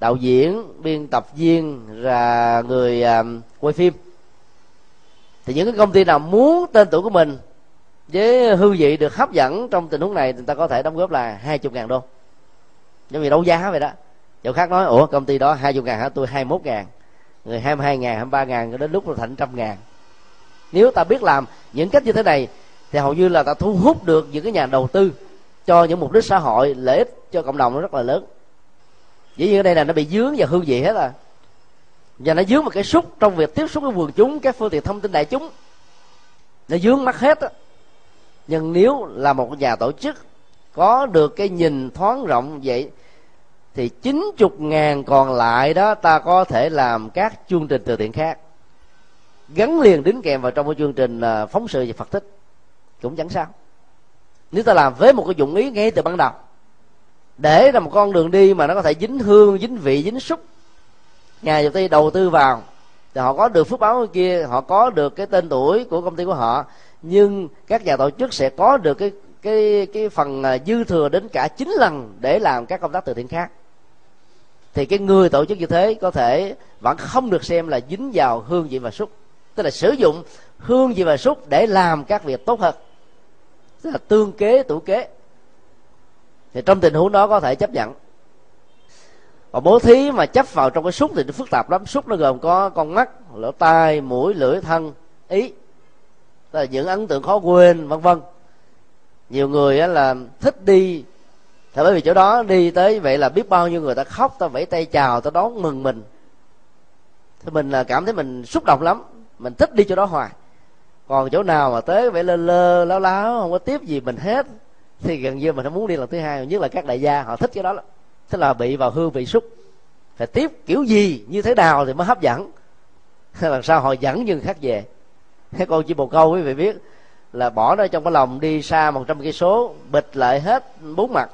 đạo diễn, biên tập viên và người quay phim. Thì những cái công ty nào muốn tên tuổi của mình với hương vị được hấp dẫn trong tình huống này thì người ta có thể đóng góp là hai mươi ngàn đô, giống như đấu giá vậy đó. Chỗ khác nói: ủa, công ty đó hai mươi ngàn hả, tôi hai mươi mốt ngàn, người hai mươi hai ngàn, hai mươi ba ngàn, đến lúc là thành một trăm ngàn. Nếu ta biết làm những cách như thế này thì hầu như là ta thu hút được những cái nhà đầu tư cho những mục đích xã hội, lợi ích cho cộng đồng nó rất là lớn. Dĩ nhiên ở đây là nó bị dướng vào hương vị hết à, và nó dướng một cái xúc trong việc tiếp xúc với quần chúng, các phương tiện thông tin đại chúng, nó dướng mắt hết á. Nhưng nếu là một nhà tổ chức có được cái nhìn thoáng rộng vậy thì chín mươi ngàn còn lại đó ta có thể làm các chương trình từ thiện khác gắn liền đính kèm vào trong cái chương trình phóng sự về Phật tích cũng chẳng sao. Nếu ta làm với một cái dụng ý ngay từ ban đầu, để là một con đường đi mà nó có thể dính hương, dính vị, dính xúc, nhà đầu tư đầu tư vào thì họ có được phước báo kia, họ có được cái tên tuổi của công ty của họ, nhưng các nhà tổ chức sẽ có được cái cái cái phần dư thừa đến cả chín lần để làm các công tác từ thiện khác. Thì cái người tổ chức như thế có thể vẫn không được xem là dính vào hương vị và xúc, tức là sử dụng hương vị và xúc để làm các việc tốt hơn, tức là tương kế tủ kế. thì trong tình huống đó có thể chấp nhận. Còn bố thí mà chấp vào trong cái xúc thì nó phức tạp lắm. Xúc nó gồm có con mắt, lỗ tai, mũi, lưỡi, thân, ý, tức là những ấn tượng khó quên, vân vân. Nhiều người là thích đi, thì bởi vì chỗ đó đi tới vậy là biết bao nhiêu người ta khóc, ta vẫy tay chào, ta đón mừng mình, thì mình là cảm thấy mình xúc động lắm, mình thích đi chỗ đó hoài. Còn chỗ nào mà tới vẫy lơ lơ láo láo không có tiếp gì mình hết thì gần như mình không muốn đi lần thứ hai. Nhất là các đại gia họ thích cái đó lắm, tức là bị vào hương vị xúc, phải tiếp kiểu gì như thế nào thì mới hấp dẫn, làm sao họ dẫn nhưng khác về. Thế con chỉ một câu quý vị biết là bỏ nó trong cái lòng, đi xa một trăm cây số bịch lại hết bốn mặt,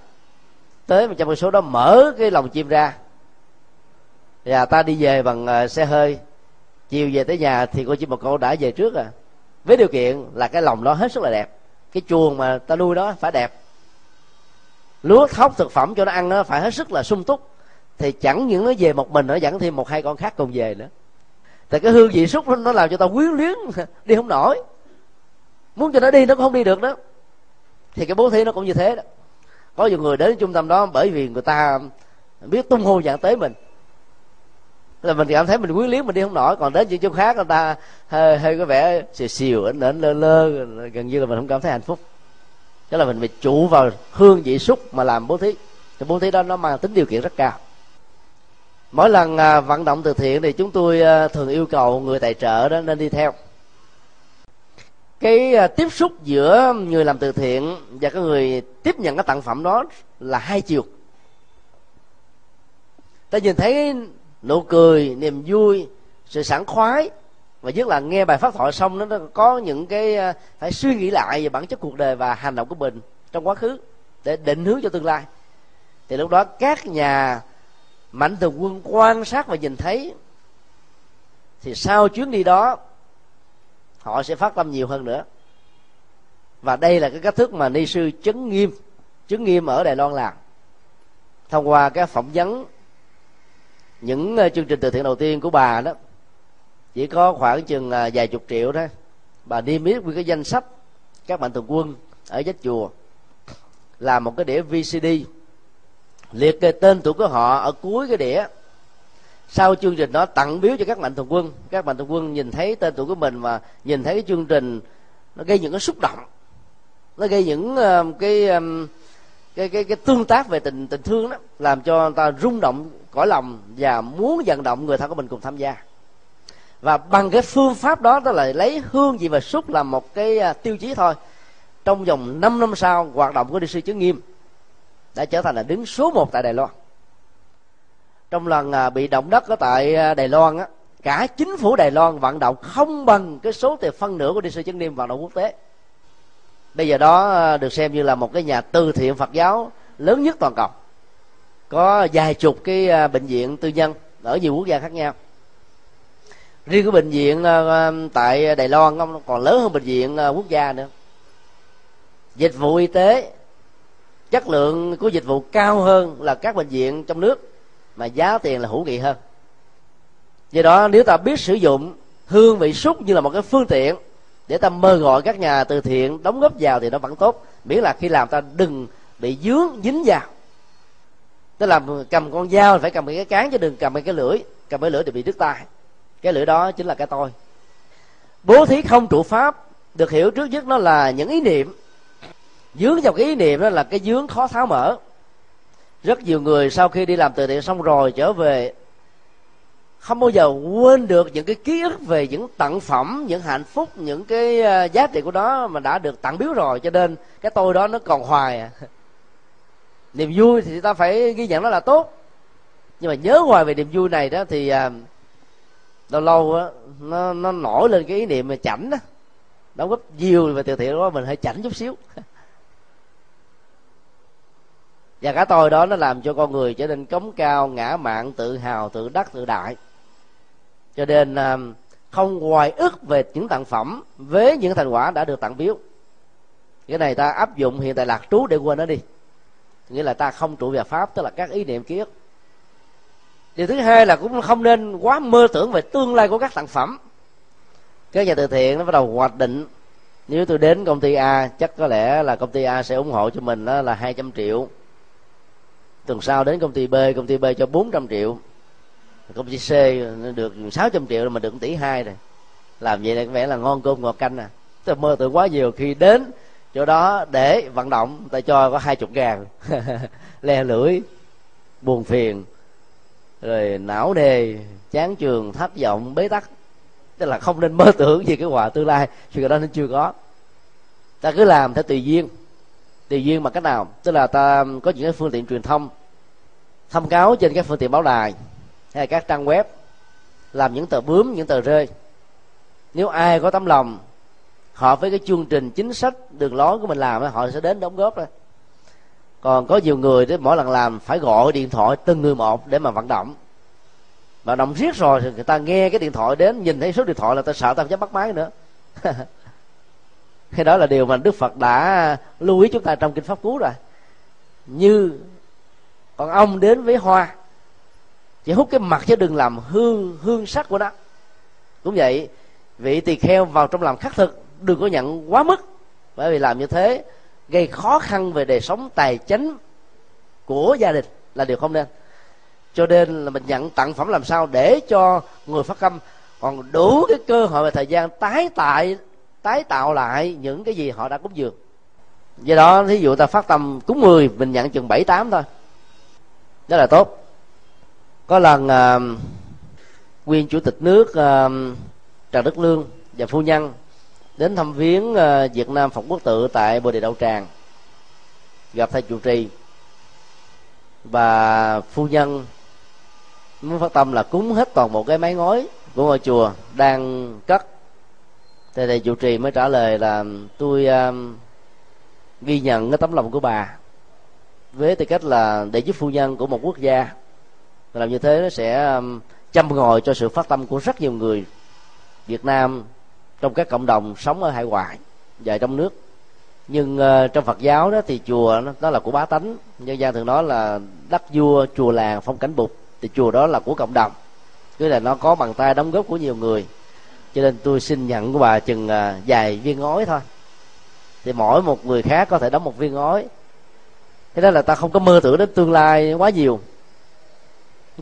tới một trăm cây số đó mở cái lồng chim ra, và ta đi về bằng xe hơi, chiều về tới nhà thì con chim bồ câu đã về trước à, với điều kiện là cái lồng đó hết sức là đẹp, cái chuồng mà ta nuôi đó phải đẹp, lúa thóc thực phẩm cho nó ăn nó phải hết sức là sung túc, thì chẳng những nó về một mình, nó dẫn thêm một hai con khác cùng về nữa. Thì cái hương vị xúc nó làm cho ta quyến luyến đi không nổi, muốn cho nó đi nó cũng không đi được đó. Thì cái bố thí nó cũng như thế đó. Có nhiều người đến trung tâm đó bởi vì người ta biết tung hô dạng tới mình, là mình cảm thấy mình quyến luyến, mình đi không nổi. Còn đến những chỗ khác người ta hơi, hơi có vẻ xìu xìu, ảnh ảnh lơ lơ, gần như là mình không cảm thấy hạnh phúc. Đó là mình bị trụ vào hương vị xúc mà làm bố thí. Thì bố thí đó nó mang tính điều kiện rất cao. Mỗi lần vận động từ thiện thì chúng tôi thường yêu cầu người tài trợ đó nên đi theo. Cái tiếp xúc giữa người làm từ thiện và cái người tiếp nhận cái tặng phẩm đó là hai chiều. Ta nhìn thấy nụ cười, niềm vui, sự sảng khoái, và nhất là nghe bài pháp thoại xong nó có những cái phải suy nghĩ lại về bản chất cuộc đời và hành động của mình trong quá khứ để định hướng cho tương lai. Thì lúc đó các nhà mạnh thường quân quan sát và nhìn thấy, thì sau chuyến đi đó họ sẽ phát tâm nhiều hơn nữa. Và đây là cái cách thức mà ni sư Chứng Nghiêm Chứng Nghiêm ở Đài Loan làm, thông qua cái phỏng vấn. Những chương trình từ thiện đầu tiên của bà đó chỉ có khoảng chừng vài chục triệu thôi, bà niêm yết với cái danh sách các mạnh thường quân ở Giác Chùa, làm một cái đĩa vê xê đê liệt kê tên tuổi của họ ở cuối cái đĩa. Sau chương trình đó tặng biếu cho các mạnh thường quân, các mạnh thường quân nhìn thấy tên tuổi của mình và nhìn thấy cái chương trình, nó gây những cái xúc động, nó gây những cái cái cái, cái tương tác về tình tình thương đó, làm cho người ta rung động cõi lòng và muốn vận động người thân của mình cùng tham gia. Và bằng cái phương pháp đó, đó là lấy hương vị và xúc làm một cái tiêu chí thôi. Trong vòng năm năm sau, hoạt động của ni sư Chứng Nghiêm đã trở thành là đứng số một tại Đài Loan. Trong lần bị động đất ở tại Đài Loan á, cả chính phủ Đài Loan vận động không bằng cái số tiền phân nửa của ni sư Chứng Nghiêm vận động quốc tế. Bây giờ đó được xem như là một cái nhà từ thiện Phật giáo lớn nhất toàn cầu, có vài chục cái bệnh viện tư nhân ở nhiều quốc gia khác nhau. Riêng cái bệnh viện tại Đài Loan không còn lớn hơn bệnh viện quốc gia nữa. Dịch vụ y tế, chất lượng của dịch vụ cao hơn là các bệnh viện trong nước, mà giá tiền là hữu nghị hơn. Do đó nếu ta biết sử dụng hương vị xúc như là một cái phương tiện để ta mời gọi các nhà từ thiện đóng góp vào thì nó vẫn tốt, miễn là khi làm ta đừng bị dướng dính vào. Tức là cầm con dao phải cầm cái cán chứ đừng cầm cái lưỡi, cầm cái lưỡi thì bị đứt tay. Cái lưỡi đó chính là cái tôi. Bố thí không trụ pháp được hiểu trước nhất nó là những ý niệm. Dướng vào cái ý niệm đó là cái dướng khó tháo mở. Rất nhiều người sau khi đi làm từ thiện xong rồi trở về không bao giờ quên được những cái ký ức về những tặng phẩm, những hạnh phúc, những cái giá trị của nó mà đã được tặng biếu rồi, cho nên cái tôi đó nó còn hoài à. Niềm vui thì ta phải ghi nhận nó là tốt, nhưng mà nhớ hoài về niềm vui này đó thì lâu lâu đó, nó, nó nổi lên cái ý niệm mà chảnh đó, đóng góp nhiều về từ thiện đó mình hơi chảnh chút xíu. Và cả tôi đó nó làm cho con người trở nên cống cao, ngã mạn, tự hào, tự đắc, tự đại. Cho nên không hoài ức về những tặng phẩm với những thành quả đã được tặng biếu. Cái này ta áp dụng hiện tại lạc trú để quên nó đi, nghĩa là ta không trụ vào pháp, tức là các ý niệm ký ức. Điều thứ hai là cũng không nên quá mơ tưởng về tương lai của các tặng phẩm. Các nhà từ thiện nó bắt đầu hoạch định, nếu tôi đến công ty A chắc có lẽ là công ty A sẽ ủng hộ cho mình là hai trăm triệu, Tuần sau đến công ty B, công ty B cho bốn trăm triệu, công ty C nó được sáu trăm triệu, mà được tỷ hai rồi. Làm vậy là có vẻ là ngon cơm ngọt canh à. Tôi mơ tưởng quá nhiều, khi đến chỗ đó để vận động ta cho có hai mươi ngàn. Le lưỡi, buồn phiền, rồi não nề, chán trường, thất vọng, bế tắc. Tức là không nên mơ tưởng về cái quả tương lai, chuyện đó nó chưa có. Ta cứ làm theo tùy duyên. Tùy duyên bằng cách nào? Tức là ta có những cái phương tiện truyền thông, thông cáo trên các phương tiện báo đài hay các trang web, làm những tờ bướm, những tờ rơi. Nếu ai có tấm lòng hợp với cái chương trình chính sách đường lối của mình làm, họ sẽ đến đóng góp thôi. Còn có nhiều người thì mỗi lần làm phải gọi điện thoại từng người một để mà vận động. Vận động riết rồi thì người ta nghe cái điện thoại đến, nhìn thấy số điện thoại là ta sợ, ta không dám bắt máy nữa. Cái đó là điều mà Đức Phật đã lưu ý chúng ta trong Kinh Pháp Cú rồi. Như còn ông đến với hoa, chỉ hút cái mặt chứ đừng làm hương hương sắc của nó. Cũng vậy, vị tỳ kheo vào trong làm khắc thực, đừng có nhận quá mức, bởi vì làm như thế gây khó khăn về đời sống tài chính của gia đình là điều không nên. Cho nên là mình nhận tặng phẩm làm sao để cho người phát tâm còn đủ cái cơ hội và thời gian tái tại tái tạo lại những cái gì họ đã cúng dường. Do đó thí dụ ta phát tâm cúng mười, mình nhận chừng bảy tám thôi, đó là tốt. Có lần uh, nguyên chủ tịch nước uh, Trần Đức Lương và phu nhân đến thăm viếng uh, Việt Nam Phật Quốc Tự tại Bồ Đề Đậu Tràng, gặp thầy trụ trì, và phu nhân muốn phát tâm là cúng hết toàn bộ cái mái ngói của ngôi chùa đang cất. Thầy thầy trụ trì mới trả lời là tôi uh, ghi nhận cái tấm lòng của bà với tư cách là để giúp phu nhân của một quốc gia. Làm như thế nó sẽ um, châm ngòi cho sự phát tâm của rất nhiều người Việt Nam trong các cộng đồng sống ở hải ngoại và trong nước. Nhưng uh, trong Phật giáo đó thì chùa nó, nó là của bá tánh. Nhân gian thường nói là đất vua, chùa làng, phong cảnh bụt, thì chùa đó là của cộng đồng, tức là nó có bàn tay đóng góp của nhiều người. Cho nên tôi xin nhận của bà chừng uh, vài viên ngói thôi, thì mỗi một người khác có thể đóng một viên ngói. Thế đó là ta không có mơ tưởng đến tương lai quá nhiều.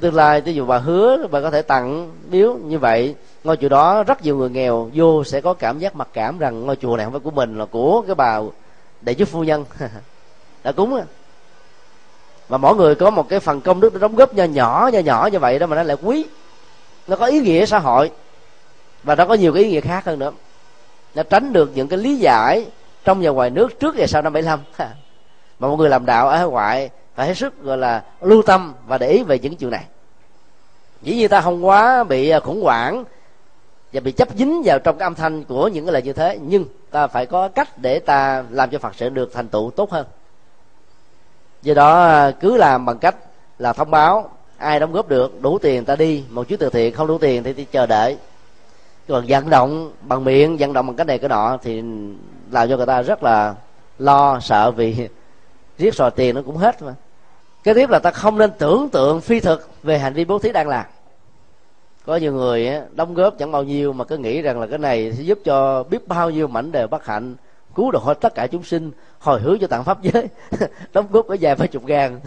Tương lai ví dụ bà hứa bà có thể tặng biếu như vậy, ngôi chùa đó rất nhiều người nghèo vô sẽ có cảm giác mặc cảm rằng ngôi chùa này không phải của mình, là của cái bà để giúp phu nhân đã cúng. Và mỗi người có một cái phần công đức đóng góp nho nhỏ nho nhỏ như vậy đó, mà nó lại quý, nó có ý nghĩa xã hội, và nó có nhiều cái ý nghĩa khác hơn nữa. Nó tránh được những cái lý giải trong và ngoài nước trước và sau năm bảy mươi lăm. Mà mọi người làm đạo ở hải ngoại phải hết sức gọi là lưu tâm và để ý về những chuyện này. Dĩ nhiên ta không quá bị khủng hoảng và bị chấp dính vào trong cái âm thanh của những cái lời như thế, nhưng ta phải có cách để ta làm cho Phật sự được thành tựu tốt hơn. Do đó cứ làm bằng cách là thông báo ai đóng góp được, đủ tiền ta đi một chuyến từ thiện, không đủ tiền thì, thì chờ đợi. Còn vận động bằng miệng, vận động bằng cách này cái nọ thì làm cho người ta rất là lo sợ, vì riết rồi tiền nó cũng hết mà. Kế tiếp là ta không nên tưởng tượng phi thực về hành vi bố thí đang làm. Có nhiều người đóng góp chẳng bao nhiêu mà cứ nghĩ rằng là cái này sẽ giúp cho biết bao nhiêu mảnh đời bất hạnh, cứu độ hết tất cả chúng sinh, hồi hướng cho tạng pháp giới. Đóng góp có vài vài chục ngàn.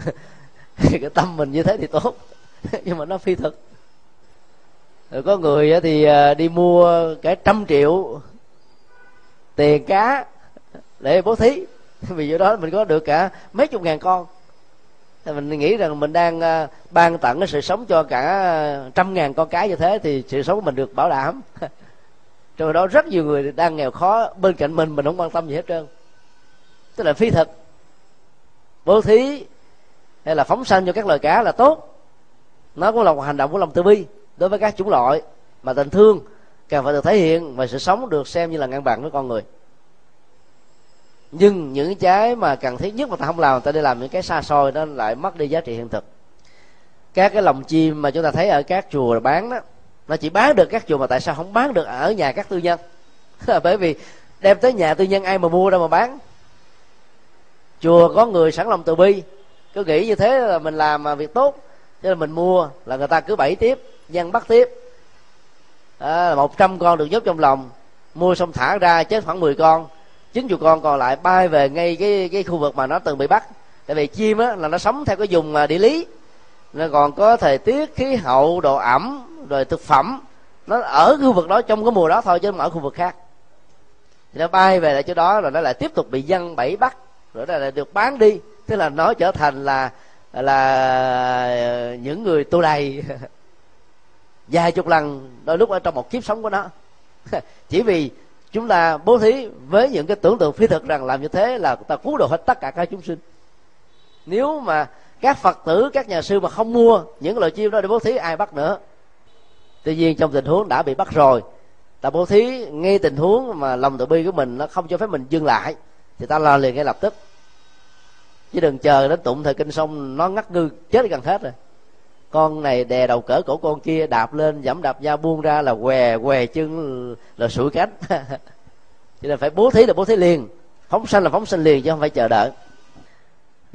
Cái tâm mình như thế thì tốt, nhưng mà nó phi thực. Rồi có người thì đi mua cả trăm triệu tiền cá để bố thí, vì do đó mình có được cả mấy chục ngàn con. Mình nghĩ rằng mình đang ban tặng cái sự sống cho cả trăm ngàn con cái, như thế thì sự sống của mình được bảo đảm. Trong đó rất nhiều người đang nghèo khó bên cạnh mình, mình không quan tâm gì hết trơn. Tức là phi thực. Bố thí hay là phóng sanh cho các loài cá là tốt, nó cũng là một hành động của lòng từ bi đối với các chủng loại, mà tình thương càng phải được thể hiện, và sự sống được xem như là ngang bằng với con người. Nhưng những cái mà cần thiết nhất mà ta không làm, ta đi làm những cái xa xôi, nó lại mất đi giá trị hiện thực. Các cái lồng chim mà chúng ta thấy ở các chùa bán đó, nó chỉ bán được các chùa, mà tại sao không bán được ở nhà các tư nhân? Bởi vì đem tới nhà tư nhân ai mà mua đâu mà bán. Chùa có người sẵn lòng từ bi, cứ nghĩ như thế là mình làm mà việc tốt, cho nên mình mua là người ta cứ bẫy tiếp, giăng bắt tiếp. À, một trăm con được nhốt trong lòng, mua xong thả ra chết khoảng mười con, chín chục con còn lại bay về ngay cái cái khu vực mà nó từng bị bắt. Tại vì chim á, là nó sống theo cái vùng địa lý, nó còn có thời tiết, khí hậu, độ ẩm, rồi thực phẩm, nó ở khu vực đó trong cái mùa đó thôi, chứ không ở khu vực khác. Thì nó bay về lại chỗ đó rồi nó lại tiếp tục bị dân bẫy bắt, rồi nó lại được bán đi, tức là nó trở thành là là những người tu đầy vài chục lần đôi lúc ở trong một kiếp sống của nó. Chỉ vì chúng ta bố thí với những cái tưởng tượng phi thực rằng làm như thế là ta cứu độ hết tất cả các chúng sinh. Nếu mà các Phật tử, các nhà sư mà không mua những loại chim đó để bố thí, ai bắt nữa. Tuy nhiên trong tình huống đã bị bắt rồi, ta bố thí ngay tình huống mà lòng từ bi của mình nó không cho phép mình dừng lại, thì ta lo liền ngay lập tức, chứ đừng chờ đến tụng thời kinh xong nó ngắt ngư chết gần hết rồi. Con này đè đầu cỡ cổ con kia, đạp lên dẫm đạp da, buông ra là què què chân, là sủi cánh. Cho nên phải bố thí là bố thí liền, phóng sanh là phóng sanh liền, chứ không phải chờ đợi.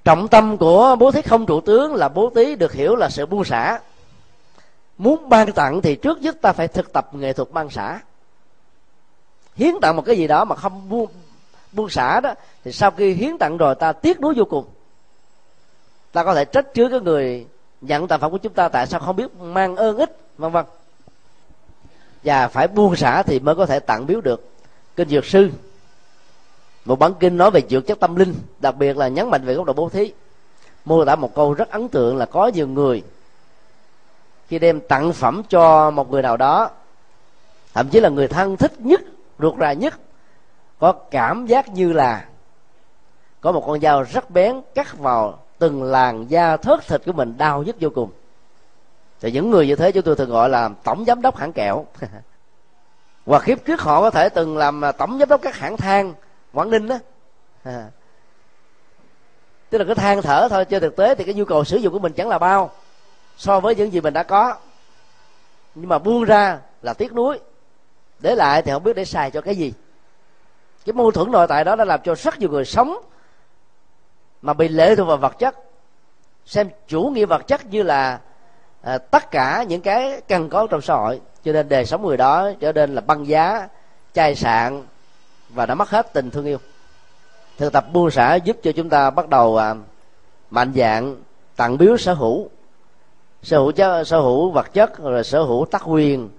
Trọng tâm của bố thí không trụ tướng là bố thí được hiểu là sự buông xả. Muốn ban tặng thì trước nhất ta phải thực tập nghệ thuật ban xả. Hiến tặng một cái gì đó mà không buông buông xả đó, thì sau khi hiến tặng rồi ta tiếc nuối vô cùng. Ta có thể trách chứa cái người nhận tặng phẩm của chúng ta tại sao không biết mang ơn ích, vân vân. Và phải buông xả thì mới có thể tặng biếu được. Kinh Dược Sư, một bản kinh nói về dược chất tâm linh, đặc biệt là nhấn mạnh về góc độ bố thí, mô tả một câu rất ấn tượng là có nhiều người khi đem tặng phẩm cho một người nào đó, thậm chí là người thân thích nhất, ruột rà nhất, có cảm giác như là có một con dao rất bén cắt vào từng làn da thớt thịt của mình, đau nhức vô cùng. Thì những người như thế chúng tôi thường gọi là tổng giám đốc hãng kẹo. Hoặc kiếp trước họ có thể từng làm tổng giám đốc các hãng than Quảng Ninh đó. À, tức là cái than thở thôi, chứ thực tế thì cái nhu cầu sử dụng của mình chẳng là bao so với những gì mình đã có. Nhưng mà buông ra là tiếc nuối, để lại thì không biết để xài cho cái gì. Cái mâu thuẫn nội tại đó đã làm cho rất nhiều người sống mà bị lệ thuộc vào vật chất, xem chủ nghĩa vật chất như là à, tất cả những cái cần có trong xã hội. Cho nên đời sống người đó trở nên là băng giá, chai sạn, và đã mất hết tình thương yêu. Thực tập buông xả giúp cho chúng ta bắt đầu à, mạnh dạn tặng biếu sở hữu, sở hữu cho, sở hữu vật chất, rồi sở hữu tác quyền,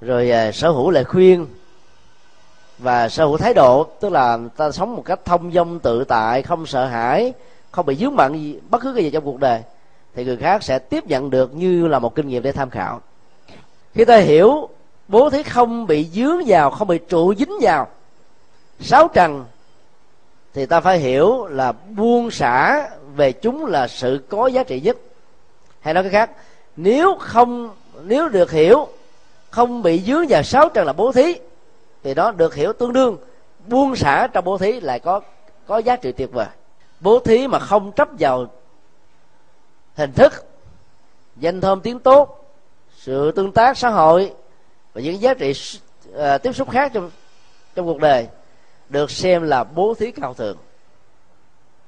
rồi à, sở hữu lời khuyên, và sở hữu thái độ, tức là ta sống một cách thông dong tự tại, không sợ hãi, không bị dướng bận gì, bất cứ cái gì trong cuộc đời, thì người khác sẽ tiếp nhận được như là một kinh nghiệm để tham khảo. Khi ta hiểu bố thí không bị dướng vào, không bị trụ dính vào sáu trần, thì ta phải hiểu là buông xả về chúng là sự có giá trị nhất. Hay nói cái khác, nếu không nếu được hiểu không bị dướng vào sáu trần là bố thí, thì nó được hiểu tương đương buông xả trong bố thí lại có có giá trị tuyệt vời. Bố thí mà không chấp vào hình thức, danh thơm tiếng tốt, sự tương tác xã hội và những giá trị uh, tiếp xúc khác trong trong cuộc đời, được xem là bố thí cao thượng.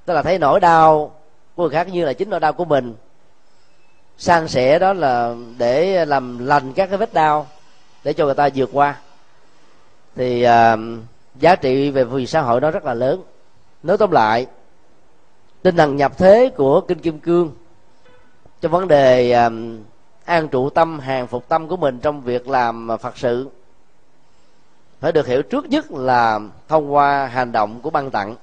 Tức là thấy nỗi đau của người khác như là chính nỗi đau của mình, san sẻ đó là để làm lành các cái vết đau để cho người ta vượt qua. Thì uh, giá trị về vì xã hội nó rất là lớn. Nói tóm lại, tinh thần nhập thế của Kinh Kim Cương trong vấn đề uh, an trụ tâm, hàng phục tâm của mình trong việc làm Phật sự phải được hiểu trước nhất là thông qua hành động của ban tặng.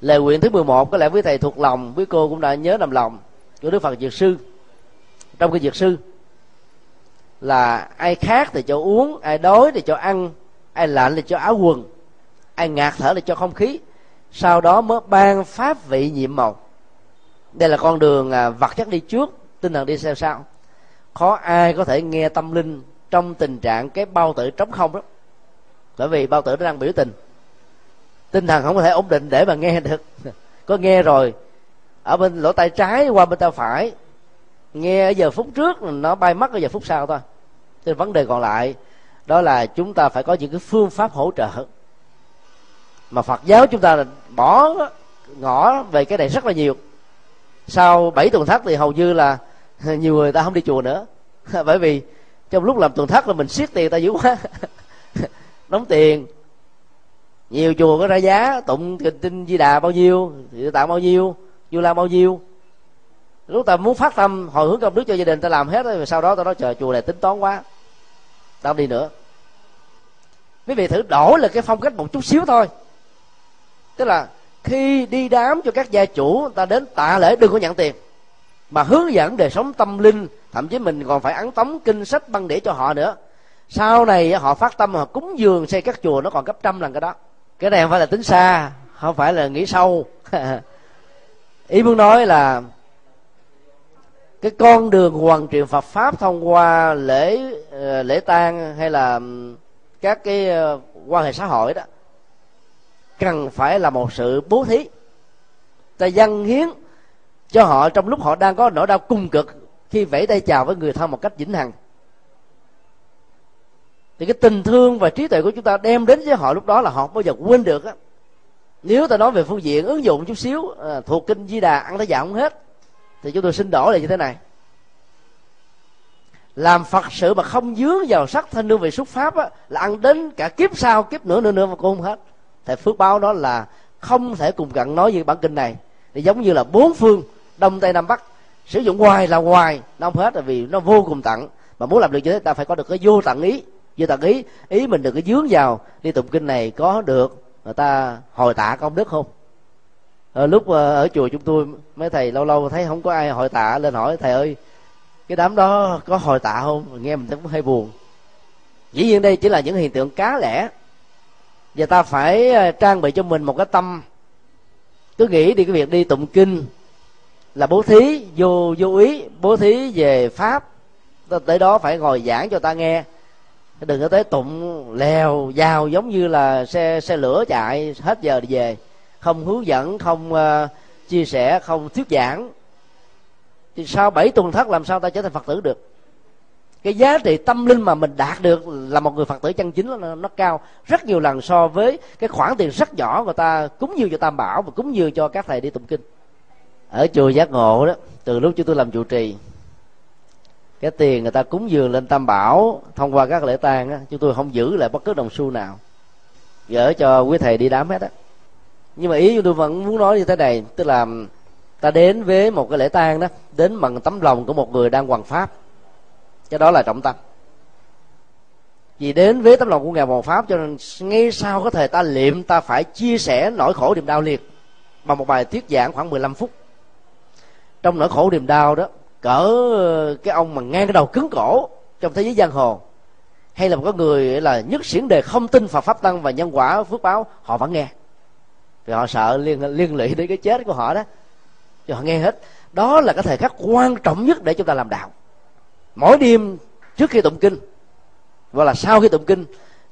Lời nguyện thứ mười một có lẽ quý thầy thuộc lòng, quý cô cũng đã nhớ nằm lòng, của Đức Phật Dược Sư trong Kinh Dược Sư là: ai khát thì cho uống, ai đói thì cho ăn, ai lạnh thì cho áo quần, ai ngạt thở thì cho không khí, sau đó mới ban pháp vị nhiệm màu. Đây là con đường vật chất đi trước, tinh thần đi theo sau. Khó ai có thể nghe tâm linh trong tình trạng cái bao tử trống không đó, bởi vì bao tử nó đang biểu tình, tinh thần không có thể ổn định để mà nghe được. Có nghe rồi ở bên lỗ tai trái qua bên tai phải, nghe ở giờ phút trước nó bay mất ở giờ phút sau thôi. Thì vấn đề còn lại đó là chúng ta phải có những cái phương pháp hỗ trợ, mà Phật giáo chúng ta là bỏ ngỏ về cái này rất là nhiều. Sau bảy tuần thất thì hầu như là nhiều người ta không đi chùa nữa, bởi vì trong lúc làm tuần thất là mình siết tiền ta dữ quá. Đóng tiền Nhiều chùa có ra giá tụng kinh Kinh Di Đà bao nhiêu, Địa Tạng bao nhiêu, Như Lai bao nhiêu. Lúc ta muốn phát tâm hồi hướng công đức cho gia đình ta làm hết rồi, sau đó ta nói trời chùa này tính toán quá, ta không đi nữa. Quý vị thử đổi là cái phong cách một chút xíu thôi, tức là khi đi đám cho các gia chủ, người ta đến tạ lễ đừng có nhận tiền, mà hướng dẫn đời sống tâm linh. Thậm chí mình còn phải ấn tống kinh sách băng đĩa cho họ nữa. Sau này họ phát tâm họ cúng dường xây các chùa nó còn gấp trăm lần cái đó. Cái này không phải là tính xa, không phải là nghĩ sâu. Ý muốn nói là cái con đường hoàn truyền Phật pháp thông qua lễ lễ tang hay là các cái quan hệ xã hội đó cần phải là một sự bố thí. Ta dâng hiến cho họ trong lúc họ đang có nỗi đau cung cực khi vẫy tay chào với người thân một cách vĩnh hằng, thì cái tình thương và trí tuệ của chúng ta đem đến với họ lúc đó là họ không bao giờ quên được á. Nếu ta nói về phương diện ứng dụng chút xíu, à, thuộc kinh Di Đà ăn tới già không hết, thì chúng tôi xin đổi là như thế này: làm Phật sự mà không dướng vào sắc thân hương vị xúc pháp á, là ăn đến cả kiếp sau kiếp nữa nữa nữa mà cũng không hết. Thì phước báo đó là không thể cùng cận nói như bản kinh này. Thì giống như là bốn phương đông tây nam bắc, sử dụng hoài là hoài nó không hết, là vì nó vô cùng tận. Mà muốn làm được như thế ta phải có được cái vô tận ý. Vô tận ý ý mình đừng có dướng vào đi tụng kinh này có được người ta hồi tạ công đức không. Ở lúc ở chùa chúng tôi mấy thầy lâu lâu thấy không có ai hồi tạ, lên hỏi thầy ơi cái đám đó có hồi tạ không, nghe mình cũng hơi buồn. Dĩ nhiên đây chỉ là những hiện tượng cá lẻ, và ta phải trang bị cho mình một cái tâm cứ nghĩ đi cái việc đi tụng kinh là bố thí vô vô úy, bố thí về pháp, tới đó phải ngồi giảng cho ta nghe. Đừng có tới tụng lèo vào giống như là xe xe lửa chạy hết giờ đi về, không hướng dẫn, không uh, chia sẻ, không thuyết giảng, thì sau bảy tuần thất làm sao ta trở thành Phật tử được. Cái giá trị tâm linh mà mình đạt được là một người Phật tử chân chính nó, nó cao rất nhiều lần so với cái khoản tiền rất nhỏ người ta cúng dường cho Tam Bảo và cúng dường cho các thầy đi tụng kinh. Ở chùa Giác Ngộ đó, từ lúc chúng tôi làm trụ trì, cái tiền người ta cúng dường lên Tam Bảo thông qua các lễ tang á, chúng tôi không giữ lại bất cứ đồng xu nào, gửi cho quý thầy đi đám hết á. Nhưng mà ý tôi vẫn muốn nói như thế này, tức là ta đến với một cái lễ tang đó, đến bằng tấm lòng của một người đang hoằng pháp, cái đó là trọng tâm. Vì đến với tấm lòng của ngài hoằng pháp, cho nên ngay sau cái thời ta liệm, ta phải chia sẻ nỗi khổ niềm đau liệt bằng một bài thuyết giảng khoảng mười lăm phút. Trong nỗi khổ niềm đau đó, cỡ cái ông mà ngang cái đầu cứng cổ trong thế giới giang hồ, hay là một cái người là nhất xiển đề không tin Phật pháp tăng và nhân quả phước báo, họ vẫn nghe, vì họ sợ liên liên lụy đến cái chết của họ đó, cho họ nghe hết. Đó là cái thời khắc quan trọng nhất để chúng ta làm đạo. Mỗi đêm trước khi tụng kinh hoặc là sau khi tụng kinh,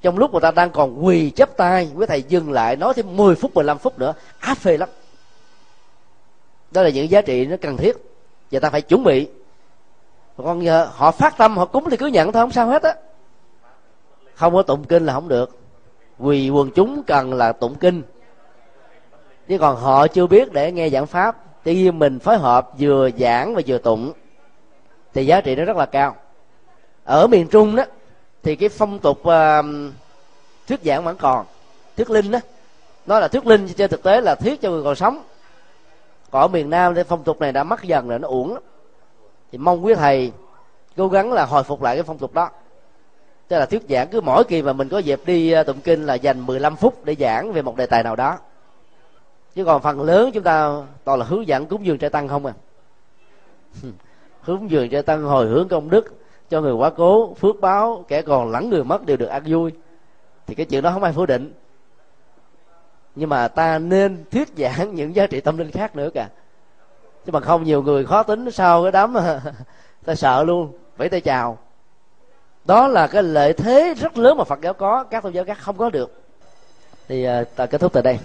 trong lúc người ta đang còn quỳ chắp tay, quý thầy dừng lại nói thêm mười phút mười lăm phút nữa, áp phê lắm. Đó là những giá trị nó cần thiết và ta phải chuẩn bị. Còn giờ họ phát tâm họ cúng thì cứ nhận thôi, không sao hết á. Không có tụng kinh là không được, vì quần chúng cần là tụng kinh, chứ còn họ chưa biết để nghe giảng pháp. Tuy nhiên mình phối hợp vừa giảng và vừa tụng thì giá trị nó rất là cao. Ở miền Trung đó thì cái phong tục uh, thuyết giảng vẫn còn, thuyết linh đó, nó là thuyết linh chứ thực tế là thuyết cho người còn sống. Còn ở miền Nam thì phong tục này đã mất dần rồi, nó uổng lắm. Thì mong quý thầy cố gắng là hồi phục lại cái phong tục đó, tức là thuyết giảng cứ mỗi kỳ mà mình có dịp đi tụng kinh là dành mười lăm phút để giảng về một đề tài nào đó. Chứ còn phần lớn chúng ta toàn là hướng dẫn cúng dường trai tăng không à. Hướng dường trai tăng hồi hướng công đức cho người quá cố, phước báo kẻ còn lẫn người mất đều được ăn vui, thì cái chuyện đó không ai phủ định. Nhưng mà ta nên thuyết giảng những giá trị tâm linh khác nữa cả. Chứ mà không nhiều người khó tính sau cái đám ta sợ luôn, vẫy tay chào. Đó là cái lợi thế rất lớn mà Phật giáo có, các tôn giáo khác không có được. Thì ta kết thúc từ đây.